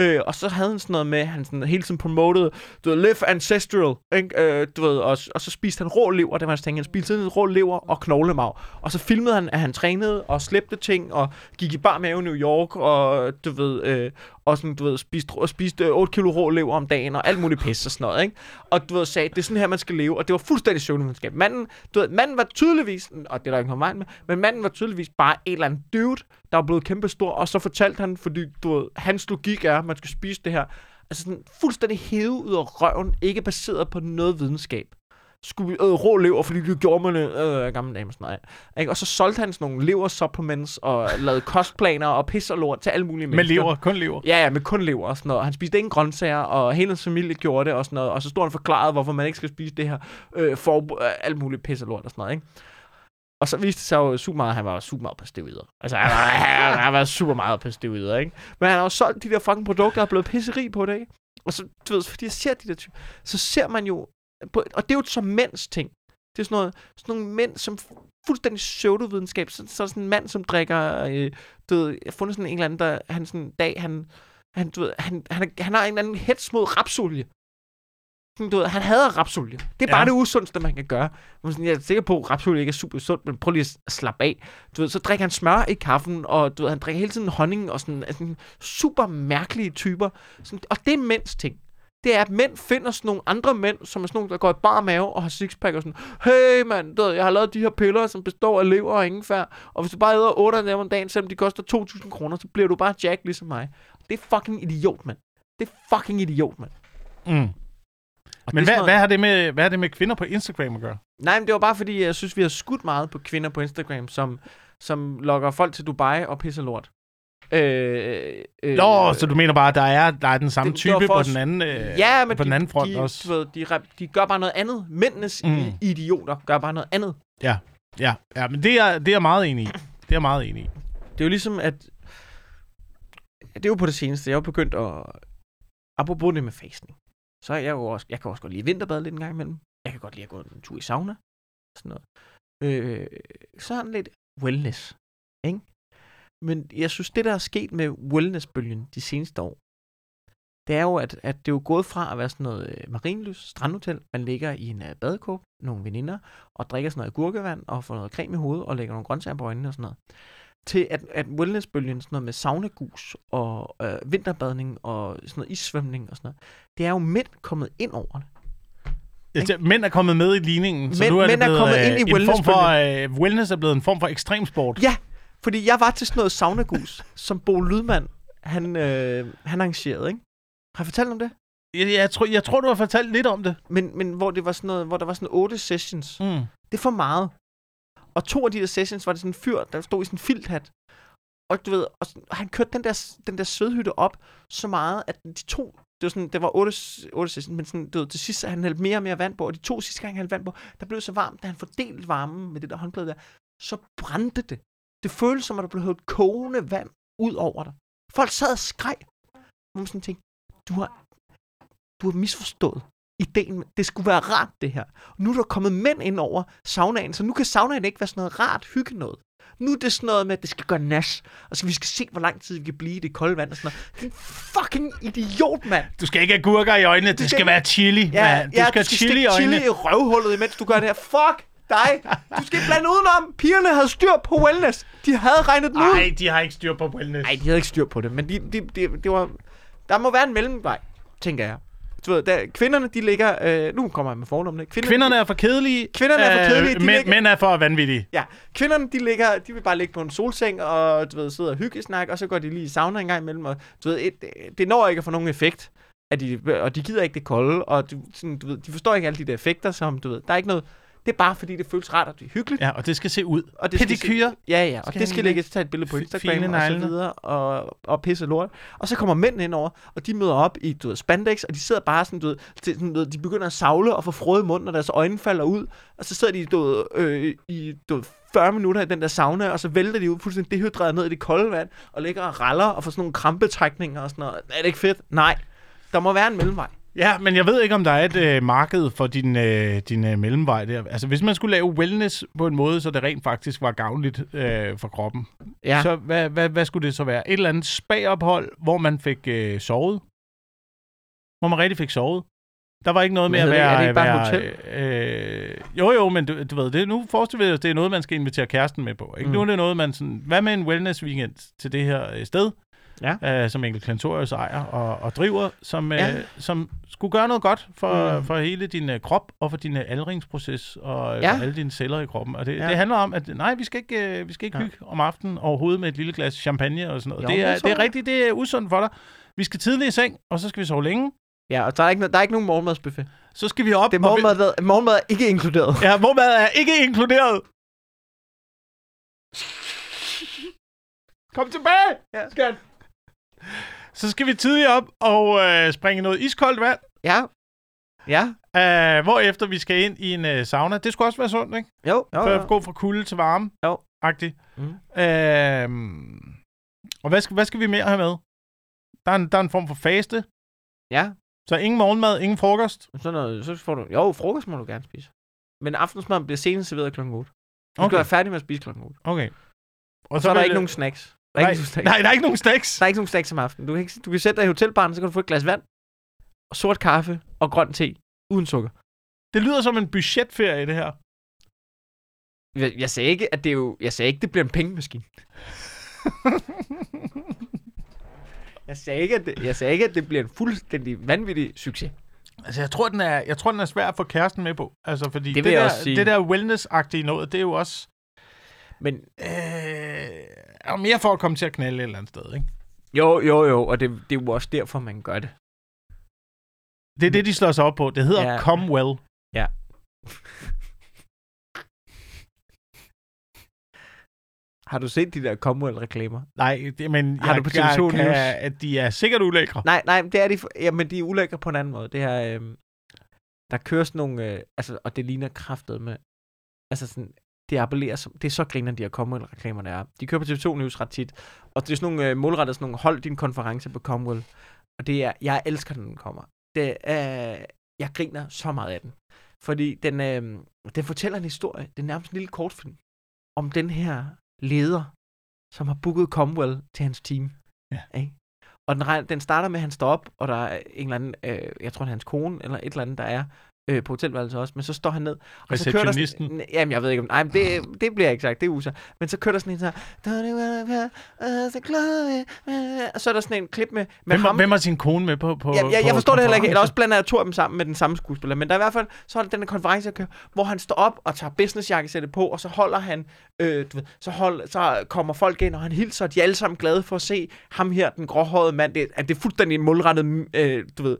Øh, og så havde han sådan noget med, han sådan hele tiden promotede, du ved, live ancestral, ikke? Øh, du ved, og, og så spiste han rå lever, det var hans ting. Han spiste sådan rå lever og knoglemarv. Og så filmede han, at han trænede og slæbte ting, og gik i bar mave i New York, og du ved, øh, og sådan, du ved, spiste, spiste otte kilo rå lever om dagen, og alt muligt pis og sådan noget, ikke? Og du ved, sagde, det er sådan her, man skal leve, og det var fuldstændig søvnvidenskab. Manden, du ved, manden var tydeligvis, og det er der ikke kommet med, men manden var tydeligvis bare et eller andet dude, der var blevet kæmpestor, og så fortalte han, fordi du ved, hans logik er, at man skal spise det her. Altså sådan fuldstændig hævet ud af røven, ikke baseret på noget videnskab. Skulle øh, rå lever, fordi det gjorde man øh, gamle dame og sådan noget. Og så solgte han sådan nogle lever-supplements, og lavede kostplaner og pis og lort til alle mulige mennesker. Med lever, kun lever? Ja, ja, med kun lever og sådan noget. Han spiste ingen grøntsager, og hele hans familie gjorde det og sådan noget. Og så stod han forklaret, hvorfor man ikke skal spise det her, øh, for øh, alle mulige pis og lort og sådan noget, ikke? Og så viste det sig jo super meget, han var super meget på steroider. Altså, han var, han, han var super meget på steroider, ikke? Men han har jo solgt de der fucking produkter, og er blevet pisseri på det, ikke? Og så, du ved, fordi jeg ser de der typer, så ser man jo, på, og det er jo et så mænds ting. Det er sådan, noget, sådan nogle mænd, som fuldstændig pseudovidenskab. Så, så er sådan en mand, som drikker, øh, du ved, jeg fundet sådan en eller anden, der, han sådan en dag, han, han, du ved, han, han, han har en eller anden hets mod rapsolie. Du ved, han hader rapsolie. Det er bare ja. Det usundste, man kan gøre. Jeg er sikker på, at rapsolie ikke er super sundt, men prøv lige at slappe af. Du ved, så drikker han smør i kaffen, og du ved, han drikker hele tiden honning, og sådan, sådan super mærkelige typer. Sådan, og det er mænds ting. Det er, at mænd finder sådan nogle andre mænd, som er sådan nogle, der går i bar mave og har sixpack og sådan, hey mand, jeg har lavet de her piller, som består af lever og ingefær, og hvis du bare æder otte af dem om dagen, selvom de koster to tusind kroner, så bliver du bare jack ligesom mig. Det er fucking idiot, mand. Det er fucking idiot, mand. Mm. Men hvad, noget... hvad, har det med, hvad har det med kvinder på Instagram at gøre? Nej, men det var bare fordi, jeg synes, vi har skudt meget på kvinder på Instagram, som, som lokker folk til Dubai og pisser lort. Øh, øh, Nå, øh, så du mener bare, at der er, der er den samme det, type på den anden, øh, ja, men på de, den anden front de, også? Ved, de, de gør bare noget andet. Mændenes mm. idioter gør bare noget andet. Ja, ja, ja, men det er, det er jeg meget enig i. Det er jeg meget enig i. Det er jo ligesom, at... Det er jo på det seneste. Jeg har jo begyndt at... Apropos det med fasting. Så jeg, jo også, jeg kan også godt lide vinterbade lidt en gang imellem. Jeg kan godt lide at gå en tur i sauna. Sådan noget. Øh, sådan lidt wellness. Ikke? Men jeg synes, det der er sket med wellnessbølgen de seneste år, det er jo, at, at det er jo gået fra at være sådan noget marinlys, strandhotel. Man ligger i en uh, badekåb, nogle veninder, og drikker sådan noget gurkevand, og får noget creme i hovedet, og lægger nogle grøntsager på øjnene og sådan noget. Til at, at wellnessbølgen, sådan noget med saunagus og øh, vinterbadning og sådan noget issvømning og sådan noget, det er jo mænd kommet ind over det. Ja, mænd er kommet med i ligningen, så mænd, nu er det blevet, er kommet øh, ind i en form for, øh, wellness er blevet en form for ekstremsport. Ja, fordi jeg var til sådan noget saunagus, som Bo Lydmand, han, øh, han arrangerede, ikke? Har jeg fortalt om det? Jeg, jeg, tror, jeg tror, du har fortalt lidt om det. Men, men hvor, det var sådan noget, hvor der var sådan otte sessions. Mm. Det er for meget. Og to af de der sessions var det sådan en fyr, der stod i sådan en filthat. Og du ved, og sådan, han kørte den der, den der svedhytte op så meget, at de to, det var sådan, det var otte, otte sessions, men sådan, du ved, til sidst, han hældte mere og mere vand på, og de to sidste gange, han hældte vand på, der blev så varmt, da han fordelte varmen med det der håndklæde der, så brændte det. Det føltes som, at der blev hældt kogende vand ud over dig. Folk sad og skreg. Man sådan tænkte, du har, du har misforstået. Ideen, det skulle være rart det her. Og nu er der kommet mænd ind over saunaen, så nu kan saunaen ikke være sådan noget rart hygge noget. Nu er det sådan noget med, at det skal gøre nas, og så vi skal se, hvor lang tid vi kan blive i det kolde vand og sådan noget. Det er fucking idiot, mand. Du skal ikke have gurker i øjnene, det skal, skal være chili, ja, mand. Du, ja, skal du skal chili i øjnene. Chili i røvhullet, imens du gør det her. Fuck dig. Du skal ikke blande udenom. Pigerne havde styr på wellness. De havde regnet den ud. Nej, de har ikke styr på wellness. Nej, de havde ikke styr på det, men de, de, de, de, det var... Der må være en mellemvej, tænker jeg. Ved, der, kvinderne, de ligger... Øh, nu kommer jeg med fordommene. Kvinderne, kvinderne er for kedelige. Kvinderne øh, er for kedelige. Mænd, ligger, mænd er for vanvittige. Ja. Kvinderne, de ligger... De vil bare ligge på en solseng og, du ved, sidde og hygge snak, og så går de lige i sauna en gang imellem. Og, du ved, et, det når ikke at få nogen effekt. At de, og de gider ikke det kolde. Og du, sådan, du ved, de forstår ikke alle de der effekter, som du ved... Der er ikke noget... Det er bare fordi, det føles rart, og det er hyggeligt. Ja, og det skal se ud. Og det pedikyre. Se, ja, ja, og skal det skal lægges til et billede på Instagram og så videre, og, og pisse lort. Og så kommer mændene indover, og de møder op i, du ved, spandex, og de sidder bare sådan, du ved, sådan, du ved, de begynder at savle og få frøde i munden, og deres øjne falder ud. Og så sidder de, du ved, øh, i, du ved, fyrre minutter i den der sauna, og så vælter de ud fuldstændig dehydreret ned i det kolde vand, og ligger og raller og får sådan nogle krampetrækninger og sådan noget. Er det ikke fedt? Nej. Der må være en mellemvej. Ja, men jeg ved ikke, om der er et øh, marked for din, øh, din øh, mellemvej der. Altså, hvis man skulle lave wellness på en måde, så det rent faktisk var gavnligt øh, for kroppen, ja. Så hvad, hvad, hvad skulle det så være? Et eller andet spa-ophold, hvor man fik øh, sovet? Hvor man rigtig fik sovet? Der var ikke noget med at være... Er det ikke bare være, øh, jo, jo, men du, du ved det. Nu forestiller vi os, det er noget, man skal invitere kæresten med på. Ikke? Mm. Nu er det noget, man sådan... Hvad med en wellness-weekend til det her sted? Ja. Øh, som Mell Klintor ejer og, og driver, som, ja. øh, som skulle gøre noget godt for, mm. for hele din øh, krop og for din øh, aldringsproces og øh, ja. alle dine celler i kroppen. Og det, ja. det handler om, at nej, vi skal ikke, øh, vi skal ikke ja. hygge om aftenen overhovedet med et lille glas champagne og sådan noget. Jo, det, er, det, er, det er rigtigt, det er usundt for dig. Vi skal tidligt i seng, og så skal vi sove længe. Ja, og der er ikke, der er ikke nogen morgenmadsbuffet. Så skal vi op. Det er morgenmad, vi... der, morgenmad er ikke inkluderet. Ja, morgenmad er ikke inkluderet. Kom tilbage, ja. skat. Så skal vi tidligt op og øh, springe noget iskoldt vand. Ja. Ja. Æh, hvorefter vi skal ind i en øh, sauna. Det skulle også være sundt, ikke? Jo. jo, jo. For at gå fra kulde til varme. Jo. Agtigt. Mm. Æh, og hvad skal, hvad skal vi mere have med? Der er en, der er en form for faste. Ja. Så ingen morgenmad, ingen frokost? Sådan noget, så får du... Jo, frokost må du gerne spise. Men aftensmaden bliver senest serveret klokken otte. Du okay. skal være færdig med at spise klokken otte. Okay. Og, og så, så er der ikke det... nogen snacks. Der er nej, ikke nej, der er ikke nogen snacks. Der er ikke nogen snacks om aftenen. Du kan, ikke, du kan sætte dig i hotelbaren, så kan du få et glas vand, og sort kaffe og grøn te uden sukker. Det lyder som en budgetferie, det her. Jeg, jeg sagde ikke, at det er jo... Jeg sagde ikke, det bliver en pengemaskine. jeg, sagde ikke, at det, jeg sagde ikke, at det bliver en fuldstændig vanvittig succes. Altså, jeg tror, den er, jeg tror, den er svær at få kæresten med på. Altså, fordi det, det, der, det der wellness-agtige noget, det er jo også... Men... Øh... Og mere for at komme til at knalde et eller andet sted, ikke? Jo, jo, jo, og det, det er jo også derfor, man gør det. Det er det, de slår sig op på. Det hedder ja. Comwell. Ja. Har du set de der Comwell-reklamer? Nej, det, men har jeg, du på T V to kan, at de er sikkert ulækre. Nej, nej, det er de, ja, men de er ulækre på en anden måde. Det her, øh, der kører sådan nogle, øh, altså, og det ligner kraftet med, altså sådan, det appellerer som, det er så grinerne, de her Comwell-reklamerne er. De kører på T V to News ret tit, og det er sådan nogle øh, målrettet sådan nogle, hold din konference på Comwell, og det er, jeg elsker den, den kommer. Det, øh, jeg griner så meget af den, fordi den, øh, den fortæller en historie, det er nærmest en lille kortfilm, om den her leder, som har booket Comwell til hans team. Ja. Ikke? Og den, den starter med, at han står op, og der er en eller anden, øh, jeg tror, det er hans kone, eller et eller andet, der er, Øh, på hotelværelset også, men så står han ned. Og så kører der sådan, jamen, jeg ved ikke om... Nej, men det, det bliver ikke sagt, det er usagt. Men så kører der sådan en her... Og så er der sådan en klip med, med hvem, ham. Hvem har sin kone med på... på ja, ja, jeg forstår det heller ikke. Eller også blander jeg to af dem sammen med den samme skuespiller. Men der er i hvert fald... Så er der den her konference, kører, hvor han står op og tager businessjakkesættet på, og så holder han... Øh, du ved, så, hold, så kommer folk ind, og han hilser, og de er alle sammen glade for at se ham her, den gråhårede mand. Det, det er fuldstændig målrettet, øh, du ved...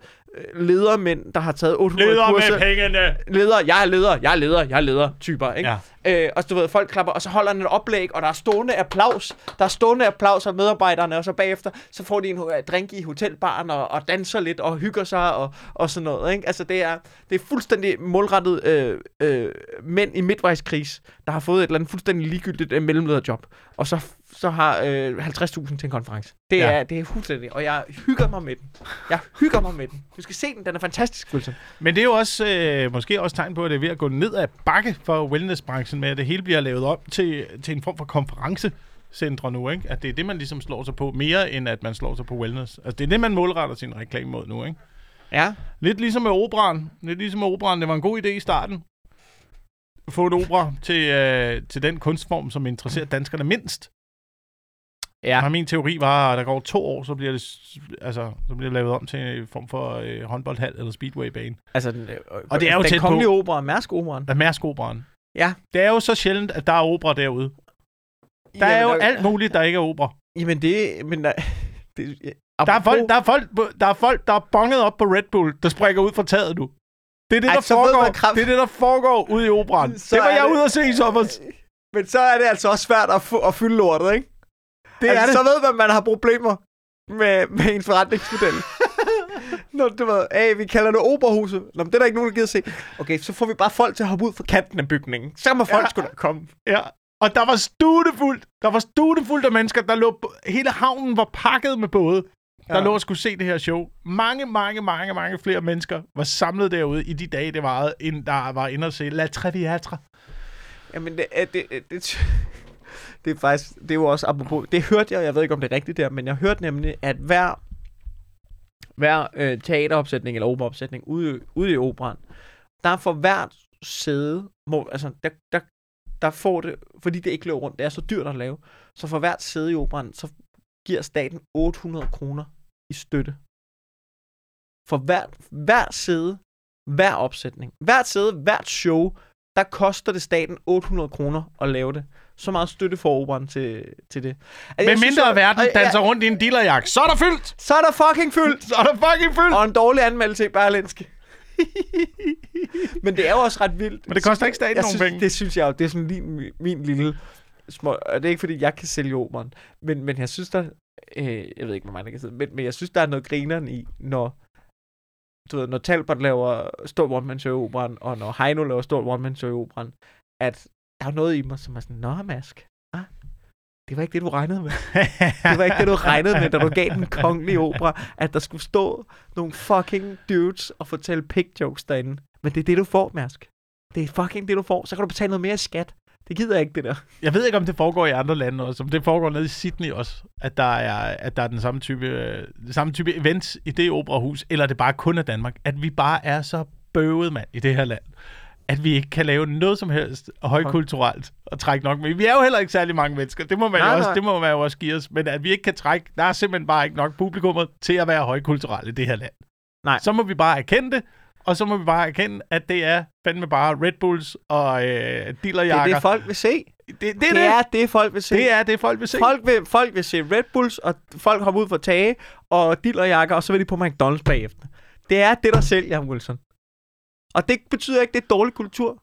ledermænd, der har taget otte hundrede kurser. Leder med pengene. Leder, jeg er leder, jeg er leder, jeg er leder, typer, ikke? Ja. Øh, og du ved, folk klapper, og så holder han et oplæg, og der er stående applaus. Der er stående applaus af medarbejderne, og så bagefter, så får de en drink i hotelbaren, og, og danser lidt, og hygger sig, og, og sådan noget, ikke? Altså, det er, det er fuldstændig målrettet øh, øh, mænd i midtvejskris, der har fået et eller andet fuldstændig ligegyldigt øh, mellemlederjob. Og så så har øh, halvtreds tusind til en konference. Det er, ja. det er fuldstændig, og jeg hygger mig med den. Jeg hygger mig med den. Du skal se den, den er fantastisk, Wilson. Men det er jo også, øh, måske også tegn på, at det er ved at gå ned ad bakke for wellnessbranchen, med at det hele bliver lavet op til, til en form for konferencecentre nu, ikke? At det er det, man ligesom slår sig på, mere end at man slår sig på wellness. Altså det er det, man målretter sin reklame mod nu, ikke? Ja. Lidt ligesom med operaen. Lidt ligesom med operaen. Det var en god idé i starten. Få et opera til, øh, til den kunstform, som interesserer danskerne mindst. Ja. Og min teori var, at der går to år, så bliver det, altså, så bliver det lavet om til en form for øh, håndboldhal eller speedwaybane. Altså, den, øh, og det er jo den kongelige opera, Mærsk Operaen. Ja, Mærsk Operaen. Ja. Det er jo så sjældent, at der er opera derude. Der Jamen, er jo der... alt muligt, der ikke er opera. Jamen det... Men der... det ja. der, er folk, der, er folk, der er folk, der er bonget op på Red Bull, der springer ud fra taget nu. Det er det, der, Ej, foregår, det, er det, der foregår ude i operaen. Så det var jeg det... ude at se i sommer. Men så er det altså også svært at, f- at fylde lortet, ikke? Det altså, er det. Så ved man, at man har problemer med, med ens forretningsmodel. Nå, du ved, hey, vi kalder det operahuset. Nå, men det er der ikke nogen, der gider se. Okay, så får vi bare folk til at hoppe ud fra kanten af bygningen. Så må folk ja. sgu da komme. Ja, og der var studefuldt. Der var studefuldt af mennesker, der lå... Hele havnen var pakket med både. der ja. lå og skulle se det her show. Mange, mange, mange, mange flere mennesker var samlet derude i de dage, det varede, end der var inde og se La Traviata. Jamen, det, det, det, det, det er faktisk, det er jo også apropos, det hørte jeg, jeg ved ikke, om det er rigtigt der, men jeg hørte nemlig, at hver, hver øh, teateropsætning eller operaopsætning ude, ude i operan, der for hvert sæde, må, altså, der, der, der får det, fordi det ikke løber rundt, det er så dyrt at lave, så for hvert sæde i operan, så giver staten otte hundrede kroner i støtte. For hver, hver sæde, hver opsætning, hvert sæde, hvert show, der koster det staten otte hundrede kroner at lave det. Så meget støtte for operen til, til det. Altså, med mindre af verden danser jeg rundt i en dealerjakke. Så er der fyldt! Så er der fucking fyldt! Så er der fucking fyldt! Og en dårlig anmeldelse i Berlinske. Men det er jo også ret vildt. Men det koster ikke staten jeg nogen synes, penge. Det synes jeg jo. Det er sådan min, min lille små. Og det er ikke fordi, jeg kan sælge operen. Men, men jeg synes der... Øh, jeg ved ikke, hvor mange der kan sidde. Men, men jeg synes, der er noget grineren i, når... Du ved, når Talbot laver stort one-man-show i operan, og når Heino laver stort one-man-show i operan, at der er noget i mig, som er sådan, nå, Mask, ah, det var ikke det, du regnede med. Det var ikke det, du regnede med, da du gav den kongelige opera, at der skulle stå nogle fucking dudes og fortælle pig jokes derinde. Men det er det, du får, Mask. Det er fucking det, du får. Så kan du betale noget mere i skat. Det gider jeg ikke, det der. Jeg ved ikke, om det foregår i andre lande også. Om det foregår nede i Sydney også, at der er, at der er den samme type, øh, samme type events i det operahus, eller det bare kun er Danmark. At vi bare er så bøvet, mand, i det her land. At vi ikke kan lave noget som helst højkulturelt og trække nok med. Vi er jo heller ikke særlig mange mennesker. Det må man, nej, jo, også, det må man jo også give os. Men at vi ikke kan trække, der er simpelthen bare ikke nok publikummet til at være højkulturelt i det her land. Nej. Så må vi bare erkende det. Og så må vi bare erkende, at det er fandme bare Red Bulls og øh, dealerjakker. Det er det, folk vil se. Det, det, er det. Det er det, folk vil se. Det er det, folk vil se. Folk vil, folk vil se Red Bulls, og folk hopper ud for tage og dealerjakker, og så vil de på McDonald's bagefter. Det er det, der sælger, Wilson. Og det betyder ikke, det er dårlig kultur.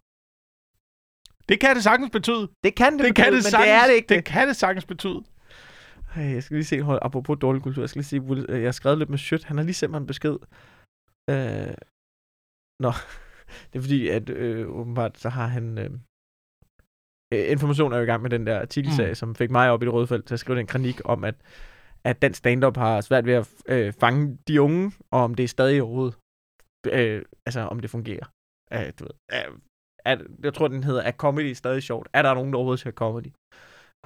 Det kan det sagtens betyde. Det kan det, det, betyde, kan det men sagtens, det er det ikke. Det, det kan det sagtens betyde. Hey, jeg skal lige se, hold, apropos dårlig kultur, jeg skal lige se, jeg har skrevet lidt med Sjøt. Han har lige sendt mig en besked. Øh... Nå, det er fordi, at øh, åbenbart, så har han... Øh, Information er jo i gang med den der artikelserie, mm. som fik mig op i det røde felt til at skrive en kronik om, at, at dansk stand-up har svært ved at øh, fange de unge, og om det er stadig overhovedet. Øh, altså, om det fungerer. Øh, du ved, øh, at, jeg tror, den hedder, er comedy stadig sjovt? Er der nogen, der overhovedet ser comedy?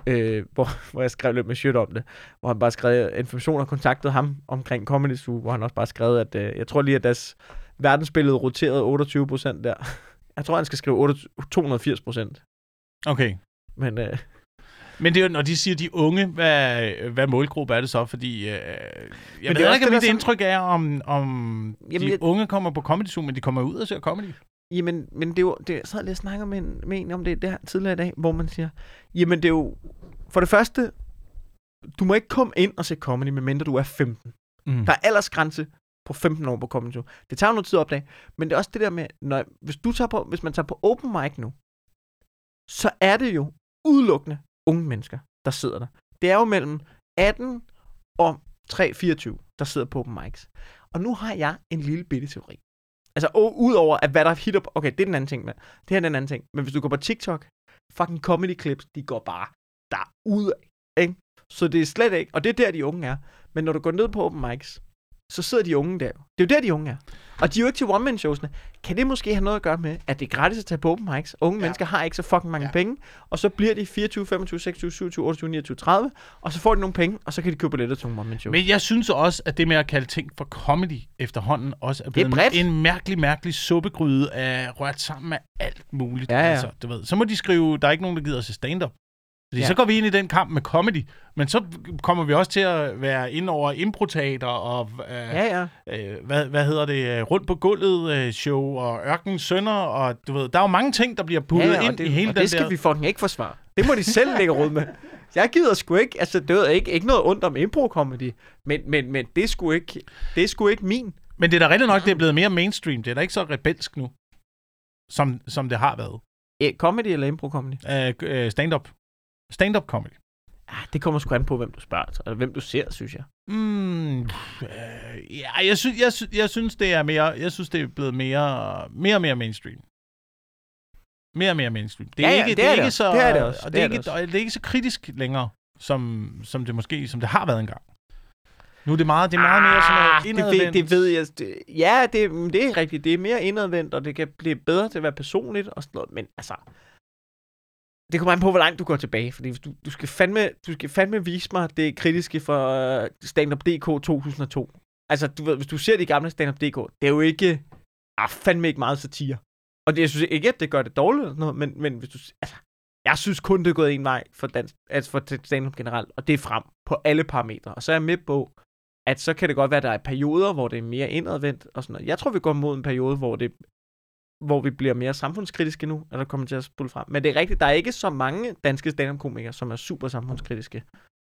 Øh, hvor, hvor jeg skrev lidt med shit om det, hvor han bare skrev, Information og kontaktede ham omkring Comedy Zoo, hvor han også bare skrev, at øh, jeg tror lige, at deres... verdensbilledet roterede otteogtyve procent der. Jeg tror, han skal skrive to hundrede og firs procent. Okay. Men, øh... Men det er jo, når de siger, de unge, hvad, hvad målgruppe er det så? Fordi, øh... jeg men ved det ikke, om mit indtryk er, om, om jamen, de jeg... unge kommer på Comedy Zoo, men de kommer ud og ser comedy. Jamen, men det er jo... Det, så havde jeg snakket med en, med en om det der tidligere i dag, hvor man siger, jamen det er jo... For det første, du må ikke komme ind og se comedy, medmindre du er femten. Mm. Der er aldersgrænse på femten år på Comedy Zoo. Det tager jo noget tid at opdage, men det er også det der med, når, hvis, du tager på, hvis man tager på open mic nu, så er det jo udelukkende unge mennesker, der sidder der. Det er jo mellem atten og tre fireogtyve, der sidder på open mics. Og nu har jeg en lille bitte teori. Altså, udover at hvad der hitter på, okay, det er den anden ting, med. Det her er den anden ting, men hvis du går på TikTok, fucking comedy clips, de går bare derud, ikke? Så det er slet ikke, og det er der, de unge er. Men når du går ned på open mics, så sidder de unge der. Det er jo der, de unge er. Og de er jo ikke til one-man-showsene. Kan det måske have noget at gøre med, at det er gratis at tage på open mics? Unge ja. mennesker har ikke så fucking mange ja. penge, og så bliver de fireogtyve, femogtyve, seksogtyve, syvogtyve, otteogtyve, niogtyve, tredive, og så får de nogle penge, og så kan de købe billetter til nogle one-man-shows. Men jeg synes også, at det med at kalde ting for comedy efterhånden også er blevet er en mærkelig, mærkelig suppegryde af rørt sammen med alt muligt. Ja, ja. Altså, du ved. Så må de skrive, der er ikke nogen, der gider at se stand-up. Fordi ja. så går vi ind i den kamp med comedy, men så kommer vi også til at være ind over improteater og øh, ja, ja. Øh, hvad, hvad hedder det, rundt på gulvet øh, show og ørken sønder, og du ved, der er jo mange ting, der bliver puttet ja, ja, ind det, i hele den der... det skal der... vi fucking ikke forsvare. Det må de selv lægge råd med. Jeg gider sgu ikke, altså det er ikke, ikke noget ondt om impro-comedy, men, men, men det, er sgu ikke, det er sgu ikke min. Men det er da rigtig nok, det er blevet mere mainstream, det er da ikke så rebelsk nu, som, som det har været. Ja, comedy eller impro-comedy? Øh, stand-up. Stand-up comedy. Ah, det kommer sgu an på, hvem du spørger, altså hvem du ser, synes jeg. Mm, øh, ja, jeg synes, jeg, synes, jeg synes, det er mere, jeg synes, det er blevet mere, mere, mere mainstream. Mere, mere mainstream. Det er ja, ikke, ja, det er det ikke så, det er det også. Og det er, det er, ikke, det er ikke så kritisk længere, som, som det måske, som det har været engang. Nu er det meget, det er meget mere sådan noget indadvendt. Det, det ved jeg. Det, ja, det, det er rigtigt. Det er mere indadvendt, og det kan blive bedre til at være personligt og sådan noget. Men altså, det kommer an på, hvor langt du går tilbage. Fordi du, du, skal, fandme, du skal fandme vise mig det kritiske fra uh, Stand-up D K to tusind og to. Altså, du ved, hvis du ser de gamle Stand-up D K, det er jo ikke, ah, fandme ikke meget satire. Og det, jeg synes ikke, at det gør det dårligt eller noget, men, men hvis du, altså, jeg synes kun, det er gået en vej for, dans, altså for stand-up generelt, og det er frem på alle parametre. Og så er jeg med på, at så kan det godt være, at der er perioder, hvor det er mere indadvendt og sådan noget. Jeg tror, vi går mod en periode, hvor, det, hvor vi bliver mere samfundskritiske nu, eller kommer til at spille frem. Men det er rigtigt, der er ikke så mange danske stand-up-komikere, som er super samfundskritiske.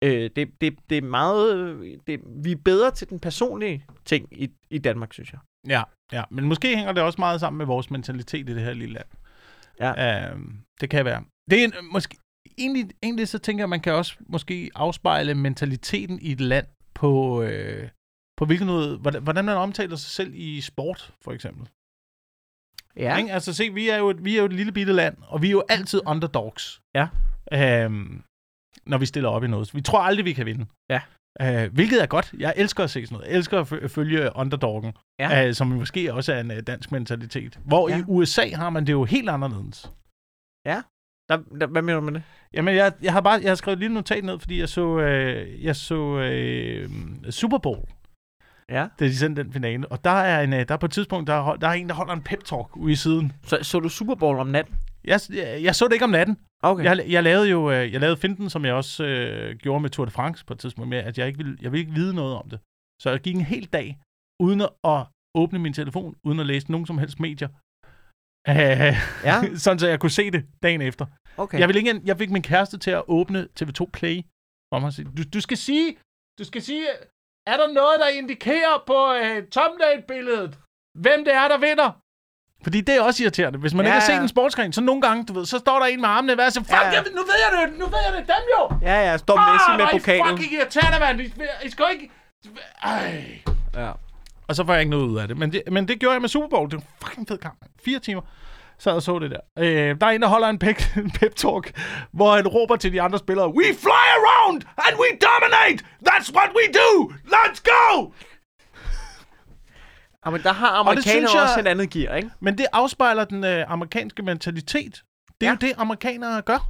Øh, det, det, det er meget... Det, vi er bedre til den personlige ting i, i Danmark, synes jeg. Ja, ja, men måske hænger det også meget sammen med vores mentalitet i det her lille land. Ja. Øh, det kan være. Det er en, måske, egentlig, egentlig så tænker jeg, at man kan også måske afspejle mentaliteten i et land på, øh, på hvilken måde, hvordan, hvordan man omtaler sig selv i sport, for eksempel. Ja. Ikke? Altså se, vi er, jo et, vi er jo et lille bitte land, og vi er jo altid underdogs, ja. øh, når vi stiller op i noget. Vi tror aldrig, vi kan vinde. Ja. Uh, hvilket er godt. Jeg elsker at se sådan noget. Jeg elsker at f- følge underdoggen, ja. uh, som måske også er en uh, dansk mentalitet. Hvor ja. I U S A har man det jo helt anderledes. Ja. Der, der, hvad mener du med det? Jamen, jeg, jeg har bare jeg har skrevet lige et notat ned, fordi jeg så, øh, jeg så øh, Super Bowl, ja. Da de sendte den finale. Og der er, en, der er på et tidspunkt, der er, der er en, der holder en pep-talk ude i siden. Så, så du Super Bowl om natten? Jeg, jeg, jeg så det ikke om natten. Okay. Jeg, jeg lavede jo, jeg lavede finten, som jeg også øh, gjorde med Tour de France på et tidspunkt, med, at jeg ikke ville, jeg ville ikke vide noget om det. Så jeg gik en hel dag, uden at åbne min telefon, uden at læse nogen som helst medier. Æh, ja. Sådan, så jeg kunne se det dagen efter. Okay. Jeg, ville ikke, jeg fik min kæreste til at åbne T V to Play. Du, du skal sige, du skal sige, er der noget, der indikerer på øh, thumbnail-billedet, hvem det er, der vinder? Fordi det er også irriterende. Hvis man ja, ikke har set en sportsgren, så nogle gange, du ved, så står der en med armene, hvad så fuck, ja. Jamen, nu ved jeg det, nu ved jeg det, dem jo. Ja, ja, står Messi med pokalen. Åh, fucking irriterende, mand. I, I skal ikke... Ej. Ja. Og så får jeg ikke noget ud af det. Men det, men det gjorde jeg med Super Bowl. Det var en fucking fed kamp, man. Fire timer sad og så det der. Øh, der er en, der holder en pep-talk, hvor han råber til de andre spillere, "We fly around, and we dominate! That's what we do! Let's go!" Jamen, der har amerikanere og jeg, også et andet gear, ikke? Men det afspejler den øh, amerikanske mentalitet. Det er ja. Jo det, amerikanere gør.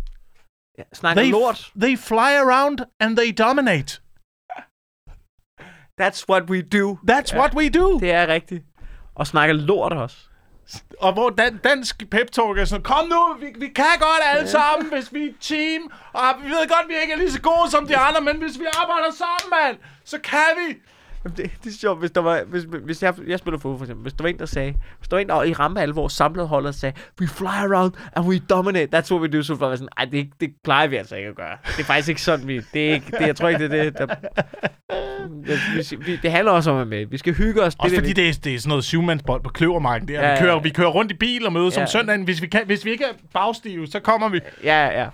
Ja, snakker they, lort. They fly around, and they dominate. That's what we do. That's ja. What we do. Det er rigtigt. Og snakker lort også. Og hvor dan- dansk pep-talk er sådan, kom nu, vi, vi kan godt alle ja. Sammen, hvis vi er et team. Og vi ved godt, vi ikke er lige så gode som de andre, men hvis vi arbejder sammen, mand, så kan vi... Det, det er sjovt, hvis der var, hvis, hvis jeg, jeg spiller fodbold for eksempel, hvis der var en, der sagde, hvis der var en, der i ramme alvor samlede holdet og sagde, "We fly around and we dominate, that's what we do," så var jeg sådan, ej, det, det plejer vi altså ikke at gøre. Det er faktisk ikke sådan, vi, det er ikke, det, jeg tror ikke, det er det, der, vi, vi, det handler også om at med, vi skal hygge os. Også det, fordi det er, det er sådan noget syvmandsbold på kløvermarken der, ja, vi, kører, ja. Vi kører rundt i bil og mødes ja. Om søndagen, hvis vi, kan, hvis vi ikke er bagstive, så kommer vi. Ja, ja.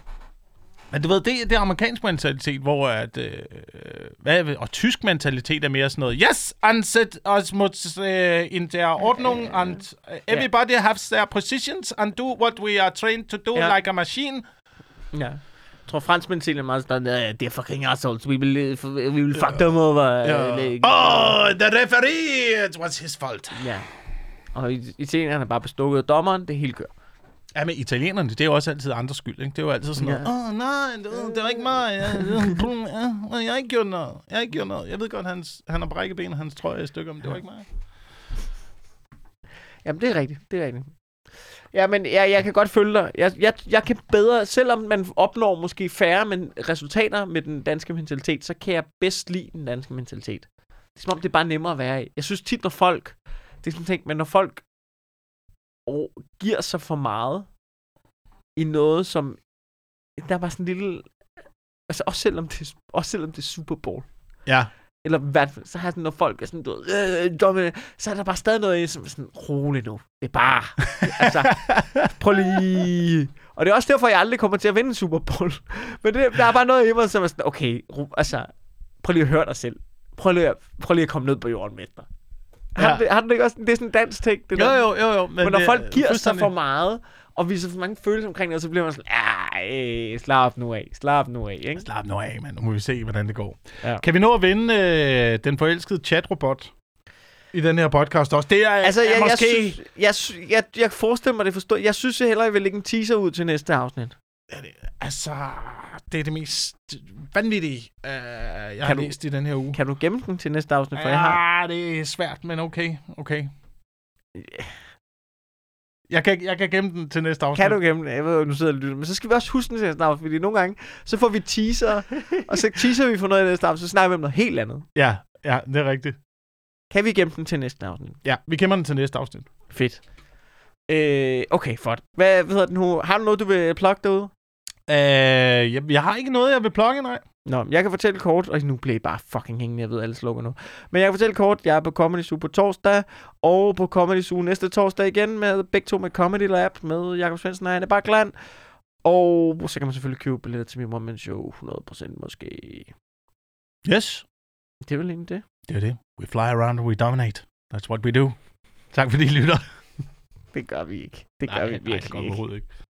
Men du ved, det, det er amerikansk mentalitet, hvor at, øh, hvad ved, og tysk mentalitet er mere sådan noget, yes, ansæt os mod øh, in der ordnung, and everybody yeah. has their positions, and do what we are trained to do, yeah. like a machine. Ja. Yeah. Jeg tror, franskmænd siger meget sådan, det er fucking assholes, we will, we will fuck yeah. them over. Yeah. Uh, like, oh, the referee, it was his fault. Ja. Yeah. Og italienerne er bare bestukket dommeren, det hele kører. Ja, men italienerne, det er jo også altid andres skyld, ikke? Det er jo altid sådan noget, åh, ja. oh, nej, det, det var ikke mig, jeg, jeg, jeg har ikke gjort noget, jeg har ikke gjort noget. Jeg ved godt, hans, han har brækket benet, hans trøje er i stykker, men det var ikke mig. Jamen, det er rigtigt, det er rigtigt. Ja, men jeg, jeg kan godt følge dig. Jeg, jeg, jeg kan bedre, selvom man opnår måske færre men resultater med den danske mentalitet, så kan jeg bedst lide den danske mentalitet. Det er som om, det er bare nemmere at være i. Jeg synes tit, når folk, det er sådan en ting, men når folk, og giver sig for meget i noget, som... Der var sådan en lille... Altså, også selvom det, også selvom det er Super Bowl. Ja. Eller hvad, så har sådan, når folk er sådan... Du, øh, dumme, så er der bare stadig noget i, som er sådan... Rolig nu. Det er bare... altså, prøv lige... Og det er også derfor, jeg aldrig kommer til at vinde Super Bowl. Men det, der er bare noget i mig, som er sådan... Okay, ro, altså... Prøv lige at høre dig selv. Prøv lige at, prøv lige at komme ned på jorden med dig. Ja. Har, det, har det ikke også, det er sådan en dansk ting, det jo, jo, jo, jo, men, men når folk giver sig for meget, Og vi så for mange følelser omkring det, og så bliver man sådan, ej, slap nu af, slap nu af, ikke? Slap nu af, mand. Nu må vi se, hvordan det går. Ja. Kan vi nå at vinde øh, den forelskede chatrobot i den her podcast også? Det er, altså, jeg, er måske... Jeg, synes, jeg, synes, jeg, jeg forestiller mig det forstået. Jeg synes jeg hellere, jeg vil lægge en teaser ud til næste afsnit. Ja, det, altså, det er det mest vanvittige, øh, jeg kan har du, læst i den her uge. Kan du gemme den til næste afsnit? For ja, jeg har... det er svært, men okay, okay. Yeah. Jeg kan, jeg kan gemme den til næste afsnit. Kan du gemme den? Jeg ved, nu sidder jeg og lytter. Men så skal vi også huske den til næste afsnit, fordi nogle gange, så får vi teaser, og så teaser vi for noget i næste afsnit, så snakker vi om noget helt andet. Ja, ja, det er rigtigt. Kan vi gemme den til næste afsnit? Ja, vi gemmer den til næste afsnit. Fedt. Øh, okay, fort. Hvad, hvad hedder den nu? Har du noget, du vil plukke derude? Øh, jeg, jeg har ikke noget, jeg vil plukke, nej. Nå, jeg kan fortælle kort, og nu bliver I bare fucking hængende, jeg ved, alle slukker nu. Men jeg kan fortælle kort, jeg er på Comedy Zoo på torsdag, og på Comedy Zoo næste torsdag igen, med begge to med Comedy Lab, med Jacob Svensson og Henrik Palle. Og så kan man selvfølgelig købe billetter til min mormens show, hundrede procent måske. Yes. Det er vel egentlig det. Det er det. We fly around, we dominate. That's what we do. Tak fordi I lytter. Det gør vi ikke. Det gør nej, vi virkelig nej, det gør vi overhovedet ikke.